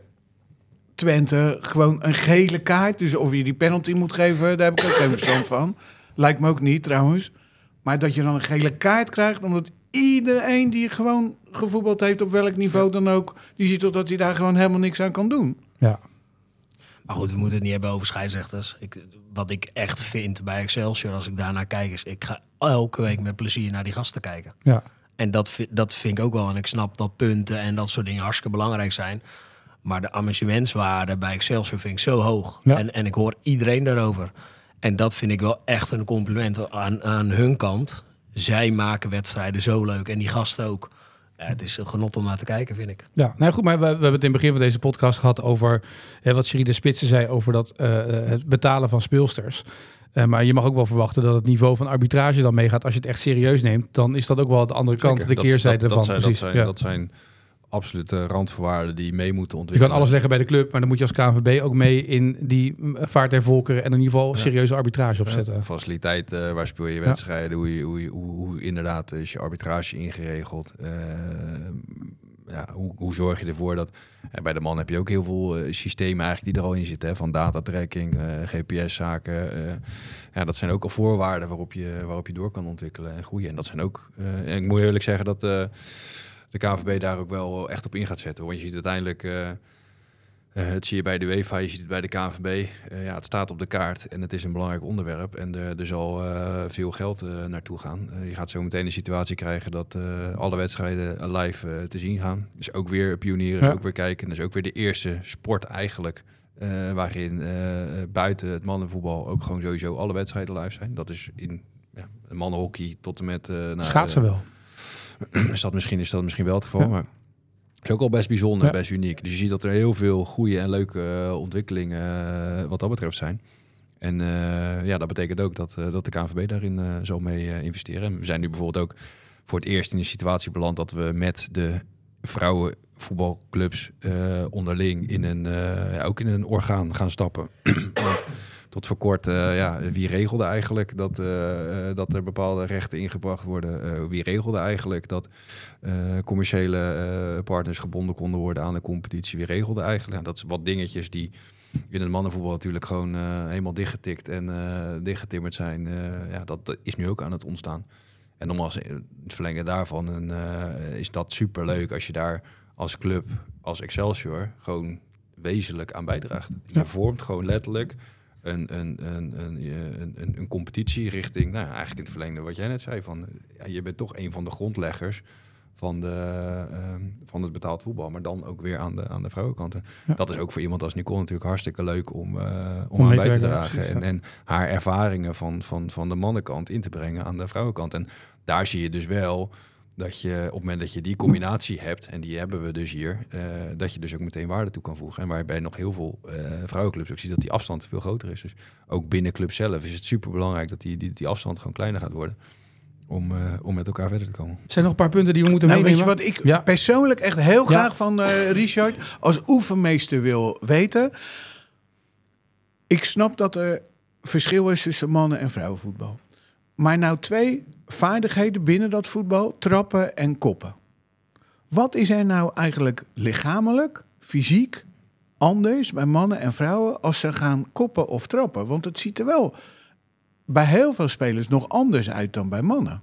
Twente, gewoon een gele kaart. Dus of je die penalty moet geven, daar heb ik ook geen verstand van. Lijkt me ook niet, trouwens. Maar dat je dan een gele kaart krijgt... omdat iedereen die gewoon gevoetbald heeft... op welk niveau dan ook... die ziet toch dat hij daar gewoon helemaal niks aan kan doen. Ja. Maar goed, we moeten het niet hebben over scheidsrechters. Ik, wat ik echt vind bij Excelsior, als ik daarnaar kijk... is ik ga elke week met plezier naar die gasten kijken. Ja. En dat, dat vind ik ook wel. En ik snap dat punten en dat soort dingen hartstikke belangrijk zijn... Maar de amusementswaarde bij Excelsior vind ik zo hoog. Ja. En, en ik hoor iedereen daarover. En dat vind ik wel echt een compliment aan, aan hun kant. Zij maken wedstrijden zo leuk. En die gasten ook. Ja, het is een genot om naar te kijken, vind ik. Ja, nou goed, maar we, we hebben het in het begin van deze podcast gehad over... Eh, wat Sherida Spitse zei over dat, uh, het betalen van speelsters. Uh, maar je mag ook wel verwachten dat het niveau van arbitrage dan meegaat. Als je het echt serieus neemt, dan is dat ook wel de andere kant, zeker, de dat, keerzijde dat, ervan. Dat zijn, precies. Dat zijn, ja. dat zijn absolute randvoorwaarden die mee moeten ontwikkelen. Je kan alles leggen bij de club, maar dan moet je als K N V B ook mee in die vaart der volkeren en in ieder geval serieuze arbitrage opzetten. Ja, faciliteit, uh, waar speel je wedstrijden, ja. hoe, je, hoe, je, hoe, hoe inderdaad is je arbitrage ingeregeld. Uh, ja, hoe, hoe zorg je ervoor dat... En bij de man heb je ook heel veel uh, systemen eigenlijk die er al in zitten. Hè? Van datatracking, uh, G P S-zaken. Uh, ja, dat zijn ook al voorwaarden waarop je, waarop je door kan ontwikkelen en groeien. En dat zijn ook... Uh, en ik moet eerlijk zeggen dat... Uh, de K N V B daar ook wel echt op in gaat zetten. Want je ziet uiteindelijk, uh, uh, het zie je bij de UEFA, je ziet het bij de K N V B. Uh, ja, het staat op de kaart en het is een belangrijk onderwerp. En er, er zal uh, veel geld uh, naartoe gaan. Uh, je gaat zo meteen de situatie krijgen dat uh, alle wedstrijden live uh, te zien gaan. Dus ook weer pionieren, ja. ook weer kijken. Dus ook weer de eerste sport eigenlijk... Uh, waarin uh, buiten het mannenvoetbal ook gewoon sowieso alle wedstrijden live zijn. Dat is in ja, mannenhockey tot en met... Uh, Schaatsen wel. Is dat misschien, is dat misschien wel het geval, ja. maar het is ook al best bijzonder, ja. best uniek. Dus je ziet dat er heel veel goede en leuke uh, ontwikkelingen uh, wat dat betreft zijn. En uh, ja, dat betekent ook dat, uh, dat de K N V B daarin uh, zal mee uh, investeren. En we zijn nu bijvoorbeeld ook voor het eerst in een situatie beland dat we met de vrouwenvoetbalclubs uh, onderling in een, uh, ja, ook in een orgaan gaan stappen. Want tot voor kort, uh, ja, wie regelde eigenlijk dat, uh, dat er bepaalde rechten ingebracht worden? Uh, wie regelde eigenlijk dat uh, commerciële uh, partners gebonden konden worden aan de competitie? Wie regelde eigenlijk? Nou, dat zijn wat dingetjes die in het mannenvoetbal natuurlijk gewoon uh, helemaal dichtgetikt en uh, dichtgetimmerd zijn. Uh, ja, dat, dat is nu ook aan het ontstaan. En nogmaals, in het verlengen daarvan en, uh, is dat superleuk als je daar als club, als Excelsior, gewoon wezenlijk aan bijdraagt. Je ja. vormt gewoon letterlijk... Een, een, een, een, een, een competitie richting, nou ja, eigenlijk in het verlengde wat jij net zei, van ja, je bent toch een van de grondleggers van, de, um, van het betaald voetbal, maar dan ook weer aan de, aan de vrouwenkant. Ja. Dat is ook voor iemand als Nicole natuurlijk hartstikke leuk om, uh, om, om aan bij te dragen. Precies, en, ja. en haar ervaringen van, van, van de mannenkant in te brengen aan de vrouwenkant. En daar zie je dus wel dat je op het moment dat je die combinatie hebt, en die hebben we dus hier, uh, dat je dus ook meteen waarde toe kan voegen. En waarbij nog heel veel uh, vrouwenclubs ook zien dat die afstand veel groter is. Dus ook binnen club zelf is het superbelangrijk dat die, die, die afstand gewoon kleiner gaat worden. Om, uh, om met elkaar verder te komen. Er zijn nog een paar punten die we moeten nou, meenemen. Weet je wat ik ja. persoonlijk echt heel graag ja. van uh, Richard als oefenmeester wil weten? Ik snap dat er verschil is tussen mannen- en vrouwenvoetbal. Maar nou twee vaardigheden binnen dat voetbal, trappen en koppen. Wat is er nou eigenlijk lichamelijk, fysiek anders bij mannen en vrouwen als ze gaan koppen of trappen? Want het ziet er wel bij heel veel spelers nog anders uit dan bij mannen.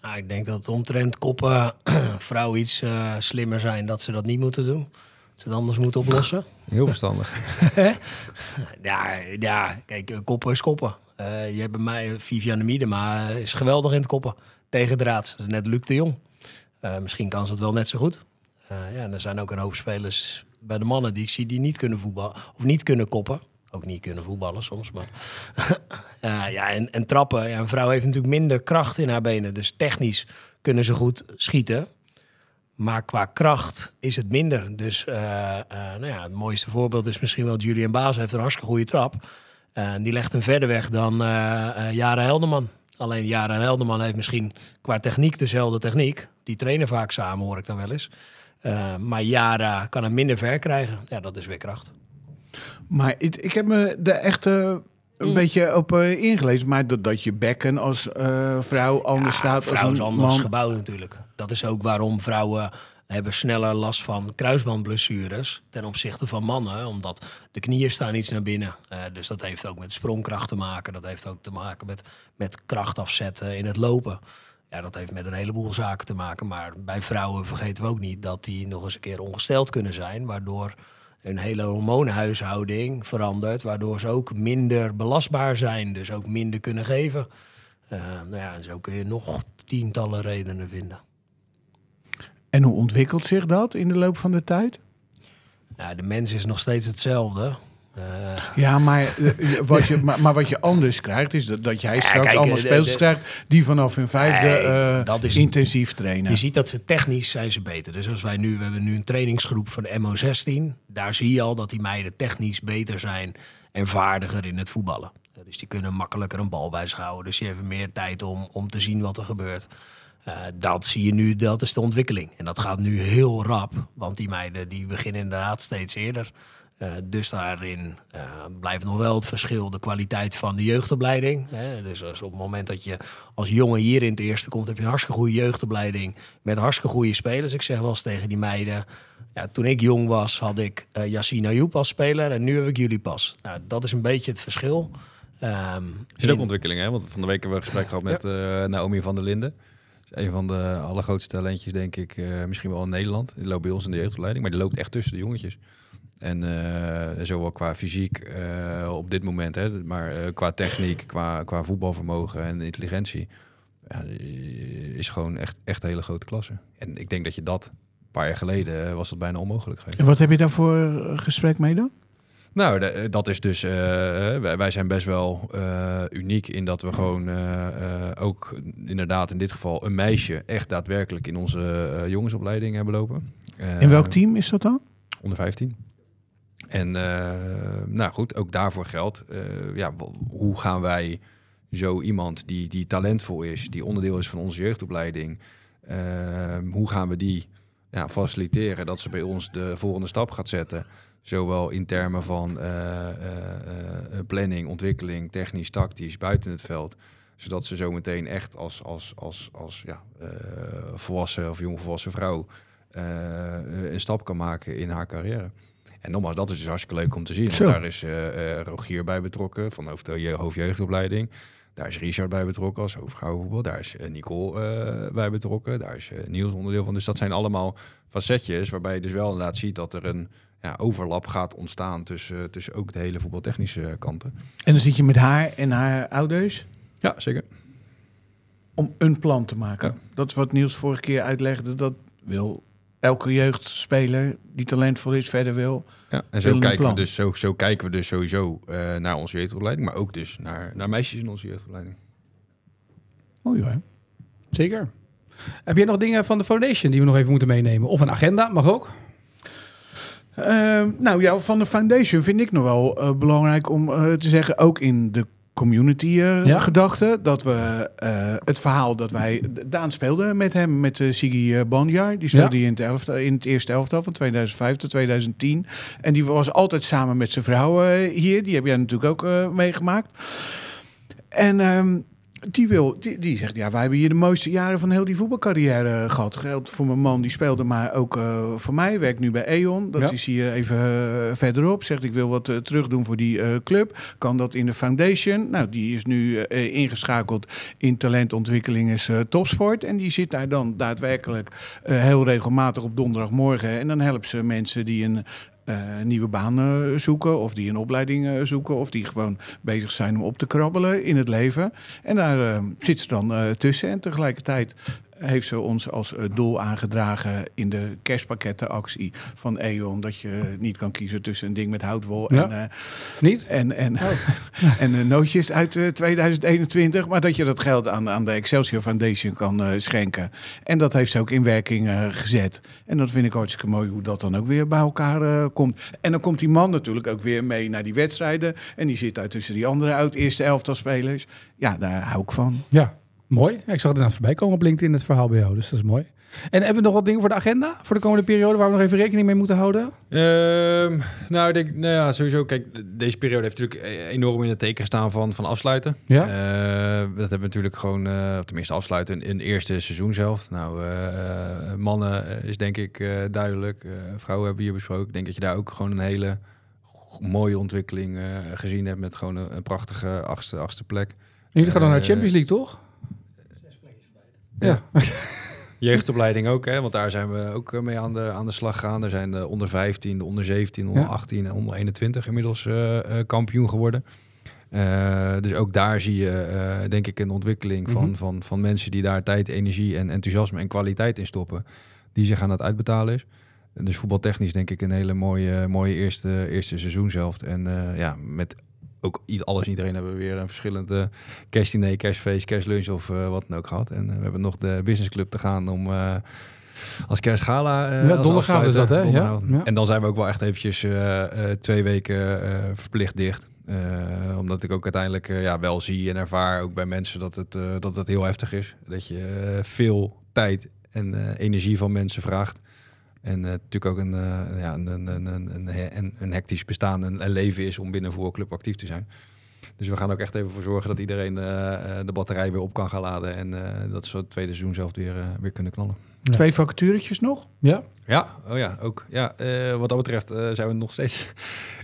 Nou, ik denk dat omtrent koppen vrouwen iets uh, slimmer zijn dat ze dat niet moeten doen. Dat ze het anders moeten oplossen. Heel verstandig. ja, ja, kijk, koppen is koppen. Uh, je hebt bij mij Viviane Miedema, is geweldig in het koppen. Tegendraads, dat is net Luc de Jong. Uh, misschien kan ze het wel net zo goed. Uh, ja, en er zijn ook een hoop spelers bij de mannen die ik zie die niet kunnen voetballen. Of niet kunnen koppen. Ook niet kunnen voetballen soms. Maar uh, ja, en, en trappen. Ja, een vrouw heeft natuurlijk minder kracht in haar benen. Dus technisch kunnen ze goed schieten. Maar qua kracht is het minder. Dus uh, uh, nou ja, het mooiste voorbeeld is misschien wel Julian Baas. Heeft een hartstikke goede trap. Uh, die legt hem verder weg dan uh, uh, Jara Helderman. Alleen Jara Helderman heeft misschien qua techniek dezelfde techniek. Die trainen vaak samen, hoor ik dan wel eens. Uh, maar Jara kan hem minder ver krijgen. Ja, dat is weer kracht. Maar it, ik heb me er echt uh, een mm. beetje op uh, ingelezen. Maar dat, dat je bekken als uh, vrouw anders ja, staat als een man. Vrouw is anders gebouwd natuurlijk. Dat is ook waarom vrouwen... hebben sneller last van kruisbandblessures ten opzichte van mannen. Omdat de knieën staan iets naar binnen. Uh, dus dat heeft ook met sprongkracht te maken. Dat heeft ook te maken met, met kracht afzetten in het lopen. Ja, dat heeft met een heleboel zaken te maken. Maar bij vrouwen vergeten we ook niet dat die nog eens een keer ongesteld kunnen zijn. Waardoor hun hele hormoonhuishouding verandert. Waardoor ze ook minder belastbaar zijn. Dus ook minder kunnen geven. Uh, nou ja, en zo kun je nog tientallen redenen vinden. En hoe ontwikkelt zich dat in de loop van de tijd? Nou, de mens is nog steeds hetzelfde. Uh... Ja, maar wat, je, maar, maar wat je anders krijgt is dat, dat jij ja, straks kijk, allemaal speelsters krijgt... die vanaf hun vijfde nee, uh, dat is, intensief trainen. Je ziet dat ze technisch zijn ze beter. Dus als wij nu, we hebben nu een trainingsgroep van de M O zestien. Daar zie je al dat die meiden technisch beter zijn en vaardiger in het voetballen. Dus die kunnen makkelijker een bal bij zich houden. Dus je hebt meer tijd om, om te zien wat er gebeurt. Uh, dat zie je nu, dat is de ontwikkeling. En dat gaat nu heel rap, want die meiden die beginnen inderdaad steeds eerder. Uh, dus daarin uh, blijft nog wel het verschil, de kwaliteit van de jeugdopleiding. Hè. Dus als op het moment dat je als jongen hier in het eerste komt, heb je een hartstikke goede jeugdopleiding met hartstikke goede spelers. Ik zeg wel eens tegen die meiden, ja, toen ik jong was had ik uh, Yassine Ayoub als speler en nu heb ik jullie pas. Nou, dat is een beetje het verschil. Um, is het ook in... ontwikkeling, hè? Want van de week hebben we een gesprek gehad met ja. uh, Naomi van der Linden. Een van de allergrootste talentjes, denk ik, uh, misschien wel in Nederland. Die loopt bij ons in de jeugdopleiding, maar die loopt echt tussen de jongetjes. En uh, zowel qua fysiek uh, op dit moment, hè, maar uh, qua techniek, qua, qua voetbalvermogen en intelligentie, ja, is gewoon echt, echt een hele grote klasse. En ik denk dat je dat, een paar jaar geleden, was dat bijna onmogelijk geweest. En wat heb je daarvoor gesprek mee dan? Nou, d- dat is dus, uh, wij zijn best wel uh, uniek in dat we gewoon uh, uh, ook inderdaad in dit geval een meisje echt daadwerkelijk in onze uh, jongensopleiding hebben lopen. Uh, in welk team is dat dan? onder vijftien. En uh, nou goed, ook daarvoor geldt, uh, ja, w- hoe gaan wij zo iemand die, die talentvol is, die onderdeel is van onze jeugdopleiding, uh, hoe gaan we die ja, faciliteren dat ze bij ons de volgende stap gaat zetten? Zowel in termen van uh, uh, uh, planning, ontwikkeling, technisch, tactisch, buiten het veld. Zodat ze zo meteen echt als, als, als, als ja, uh, volwassen of jongvolwassen vrouw uh, een stap kan maken in haar carrière. En nogmaals, dat is dus hartstikke leuk om te zien. Want daar is uh, uh, Rogier bij betrokken van de hoofdjeugdopleiding. Daar is Richard bij betrokken als hoofdvrouwenvoetbal. Daar is uh, Nicole uh, bij betrokken. Daar is uh, Niels onderdeel van. Dus dat zijn allemaal facetjes waarbij je dus wel inderdaad ziet dat er een ja, overlap gaat ontstaan tussen, tussen ook de hele voetbaltechnische kanten. En dan zit je met haar en haar ouders? Ja, zeker. Om een plan te maken. Ja. Dat is wat Niels vorige keer uitlegde, dat wil elke jeugdspeler die talentvol is verder wil. Ja, en zo kijken, we dus, zo, zo kijken we dus sowieso uh, naar onze jeugdopleiding, maar ook dus naar, naar meisjes in onze jeugdopleiding. Mooi hoor. Zeker. Heb jij nog dingen van de foundation die we nog even moeten meenemen? Of een agenda, mag ook. Uh, nou ja, van de foundation vind ik nog wel uh, belangrijk om uh, te zeggen, ook in de community uh, ja? gedachte, dat we uh, het verhaal dat wij... Daan speelde met hem, met uh, Sigi uh, Banjar. Die speelde ja? in, het elftal, in het eerste elftal van tweeduizend vijf tot tweeduizend tien. En die was altijd samen met zijn vrouw uh, hier. Die heb jij natuurlijk ook uh, meegemaakt. En... Um, Die, wil, die, die zegt, ja, wij hebben hier de mooiste jaren van heel die voetbalcarrière gehad. Geldt voor mijn man, die speelde, maar ook uh, voor mij. Werkt nu bij E.ON. Dat ja. is hier even uh, verderop. Zegt, ik wil wat uh, terug doen voor die uh, club. Kan dat in de foundation? Nou, die is nu uh, ingeschakeld in talentontwikkeling is uh, topsport. En die zit daar dan daadwerkelijk uh, heel regelmatig op donderdagmorgen. En dan helpt ze mensen die een... Uh, nieuwe banen uh, zoeken of die een opleiding uh, zoeken... of die gewoon bezig zijn om op te krabbelen in het leven. En daar uh, zit ze dan uh, tussen. En tegelijkertijd heeft ze ons als uh, doel aangedragen... in de kerstpakkettenactie van E O N... dat je niet kan kiezen tussen een ding met houtwol en... Ja. Uh, niet? En, en, oh. en uh, nootjes uit uh, tweeduizend eenentwintig... maar dat je dat geld aan, aan de Excelsior Foundation kan uh, schenken. En dat heeft ze ook in werking uh, gezet. En dat vind ik hartstikke mooi hoe dat dan ook weer bij elkaar uh, komt. En dan komt die man natuurlijk ook weer mee naar die wedstrijden... en die zit daar tussen die andere oud-eerste elftal spelers. Ja, daar hou ik van. Ja. Mooi. Ja, ik zag het aan voorbij komen op LinkedIn, het verhaal bij jou. Dus dat is mooi. En hebben we nog wat dingen voor de agenda? Voor de komende periode waar we nog even rekening mee moeten houden? Uh, nou, ik denk, nou ja, sowieso. Kijk, deze periode heeft natuurlijk enorm in het teken gestaan van, van afsluiten. Ja? Uh, dat hebben we natuurlijk gewoon, uh, tenminste afsluiten in, in het eerste seizoen zelf. Nou, uh, mannen is denk ik uh, duidelijk. Uh, vrouwen hebben we hier besproken. Ik denk dat je daar ook gewoon een hele mooie ontwikkeling uh, gezien hebt. Met gewoon een, een prachtige achtste, achtste plek. En jullie gaan dan naar de Champions League, toch? Ja, jeugdopleiding ook, hè? Want daar zijn we ook mee aan de, aan de slag gaan. Er zijn de onder vijftien, de onder zeventien, de onder achttien en onder eenentwintig inmiddels uh, kampioen geworden. Uh, dus ook daar zie je, uh, denk ik, een ontwikkeling van, mm-hmm. van, van mensen die daar tijd, energie en enthousiasme en kwaliteit in stoppen. Die zich aan het uitbetalen is. Dus voetbaltechnisch denk ik een hele mooie, mooie eerste, eerste seizoen zelf. En uh, ja, met... ook alles iedereen hebben we weer een verschillende kerstdiner, kerstfeest, kerstlunch of uh, wat dan ook gehad. En uh, we hebben nog de businessclub te gaan om uh, als kerstgala... Uh, ja, donderdagavond is dat, hè? Ja, ja. En dan zijn we ook wel echt eventjes uh, uh, twee weken uh, verplicht dicht. Uh, omdat ik ook uiteindelijk uh, ja, wel zie en ervaar ook bij mensen dat het, uh, dat het heel heftig is. Dat je uh, veel tijd en uh, energie van mensen vraagt. En uh, natuurlijk ook een, uh, ja, een, een, een, een, een hectisch bestaan en een leven is om binnen een voetbalclub actief te zijn. Dus we gaan ook echt even voor zorgen dat iedereen uh, de batterij weer op kan gaan laden. En uh, dat ze het tweede seizoen zelf weer, uh, weer kunnen knallen. Ja. Twee vacaturetjes nog? Ja. Ja, oh ja, ook. Ja, uh, wat dat betreft uh, zijn we nog steeds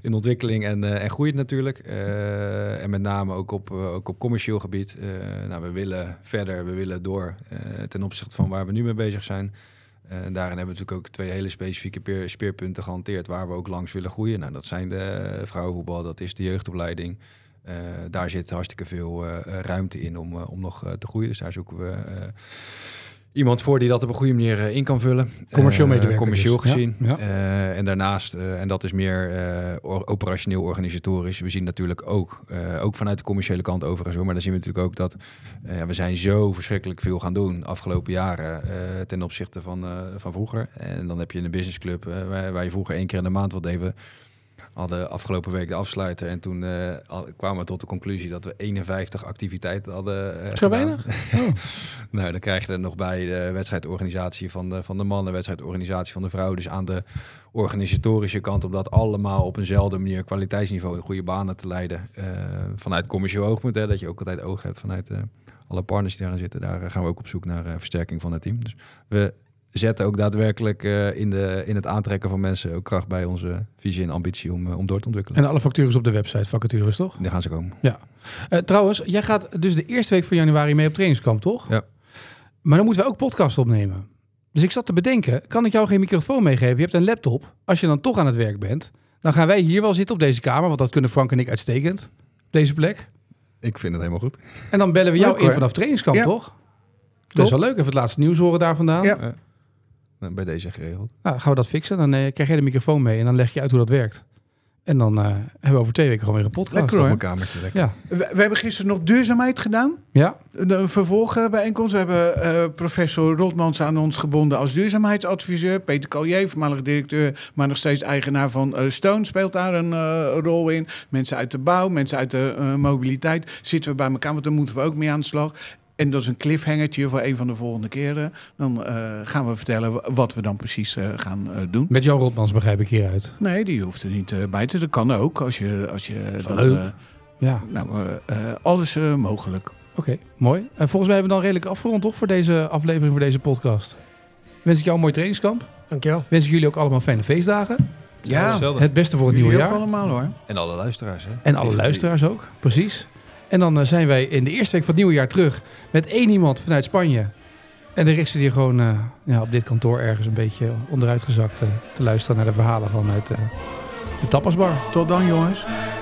in ontwikkeling en, uh, en groeit natuurlijk. Uh, en met name ook op, uh, ook op commercieel gebied. Uh, nou, we willen verder, we willen door uh, ten opzichte van waar we nu mee bezig zijn. Uh, daarin hebben we natuurlijk ook twee hele specifieke peer- speerpunten gehanteerd waar we ook langs willen groeien. Nou, dat zijn de vrouwenvoetbal, dat is de jeugdopleiding. Uh, daar zit hartstikke veel uh, ruimte in om, uh, om nog uh, te groeien. Dus daar zoeken we uh, iemand voor die dat op een goede manier uh, in kan vullen. Commercieel medewerker uh, Commercieel dus. gezien. Ja, ja. Uh, en daarnaast, uh, en dat is meer uh, operationeel organisatorisch. We zien natuurlijk ook, uh, ook vanuit de commerciële kant overigens hoor, maar dan zien we natuurlijk ook dat uh, we zijn zo verschrikkelijk veel gaan doen de afgelopen jaren uh, ten opzichte van, uh, van vroeger. En dan heb je een businessclub uh, waar, waar je vroeger één keer in de maand wat deden. Hadden afgelopen week de afsluiter en toen uh, kwamen we tot de conclusie dat we eenenvijftig activiteiten hadden. Uh, Zo weinig? Oh. Nou, dan krijg je er nog bij de wedstrijdorganisatie van de, van de mannen, wedstrijdorganisatie van de vrouwen. Dus aan de organisatorische kant, om dat allemaal op eenzelfde manier kwaliteitsniveau in goede banen te leiden. Uh, vanuit commercieel oogpunt, hè, dat je ook altijd oog hebt vanuit uh, alle partners die daarin zitten. Daar uh, gaan we ook op zoek naar uh, versterking van het team. Dus we zetten ook daadwerkelijk uh, in, de, in het aantrekken van mensen ook kracht bij onze visie en ambitie om, uh, om door te ontwikkelen. En alle vacatures op de website, vacatures toch? Daar gaan ze komen. Ja. Uh, trouwens, jij gaat dus de eerste week van januari mee op trainingskamp, toch? Ja. Maar dan moeten we ook podcast opnemen. Dus ik zat te bedenken, kan ik jou geen microfoon meegeven? Je hebt een laptop. Als je dan toch aan het werk bent, dan gaan wij hier wel zitten op deze kamer, want dat kunnen Frank en ik uitstekend. Deze plek. Ik vind het helemaal goed. En dan bellen we jou leuk, in vanaf trainingskamp, ja. toch? Dat is wel leuk. Even het laatste nieuws horen daar vandaan. Ja. Uh. Bij deze geregeld. Nou, gaan we dat fixen? Dan eh, krijg jij de microfoon mee en dan leg je uit hoe dat werkt. En dan uh, hebben we over twee weken gewoon weer een podcast. Lekker hoor. Op mijn kamertje, lekker. Ja. We, we hebben gisteren nog duurzaamheid gedaan. Ja. Een vervolgbijeenkomst. We hebben uh, professor Rotmans aan ons gebonden als duurzaamheidsadviseur. Peter Callier, voormalig directeur, maar nog steeds eigenaar van uh, Stone, speelt daar een uh, rol in. Mensen uit de bouw, mensen uit de uh, mobiliteit. Zitten we bij elkaar, want daar moeten we ook mee aan de slag. En dat is een cliffhangertje voor een van de volgende keren. Dan uh, gaan we vertellen wat we dan precies uh, gaan uh, doen. Met Jan Rotmans begrijp ik hieruit. Nee, die hoeft er niet uh, bij te. Dat kan ook. Als je, als je dat, dat leuk. Uh, ja. Nou, uh, uh, alles uh, mogelijk. Oké, okay, mooi. Uh, volgens mij hebben we dan redelijk afgerond, toch? Voor deze aflevering, voor deze podcast. Wens ik jou een mooi trainingskamp. Dankjewel. Wens ik jullie ook allemaal fijne feestdagen. Ja, ja, het beste voor het jullie nieuwe jaar. Allemaal, hoor. En alle luisteraars, hè? En alle luisteraars ook, precies. En dan zijn wij in de eerste week van het nieuwe jaar terug met één iemand vanuit Spanje. En de rest zit hier gewoon uh, ja, op dit kantoor ergens een beetje onderuitgezakt uh, te luisteren naar de verhalen vanuit uh, de tapasbar. Tot dan, jongens.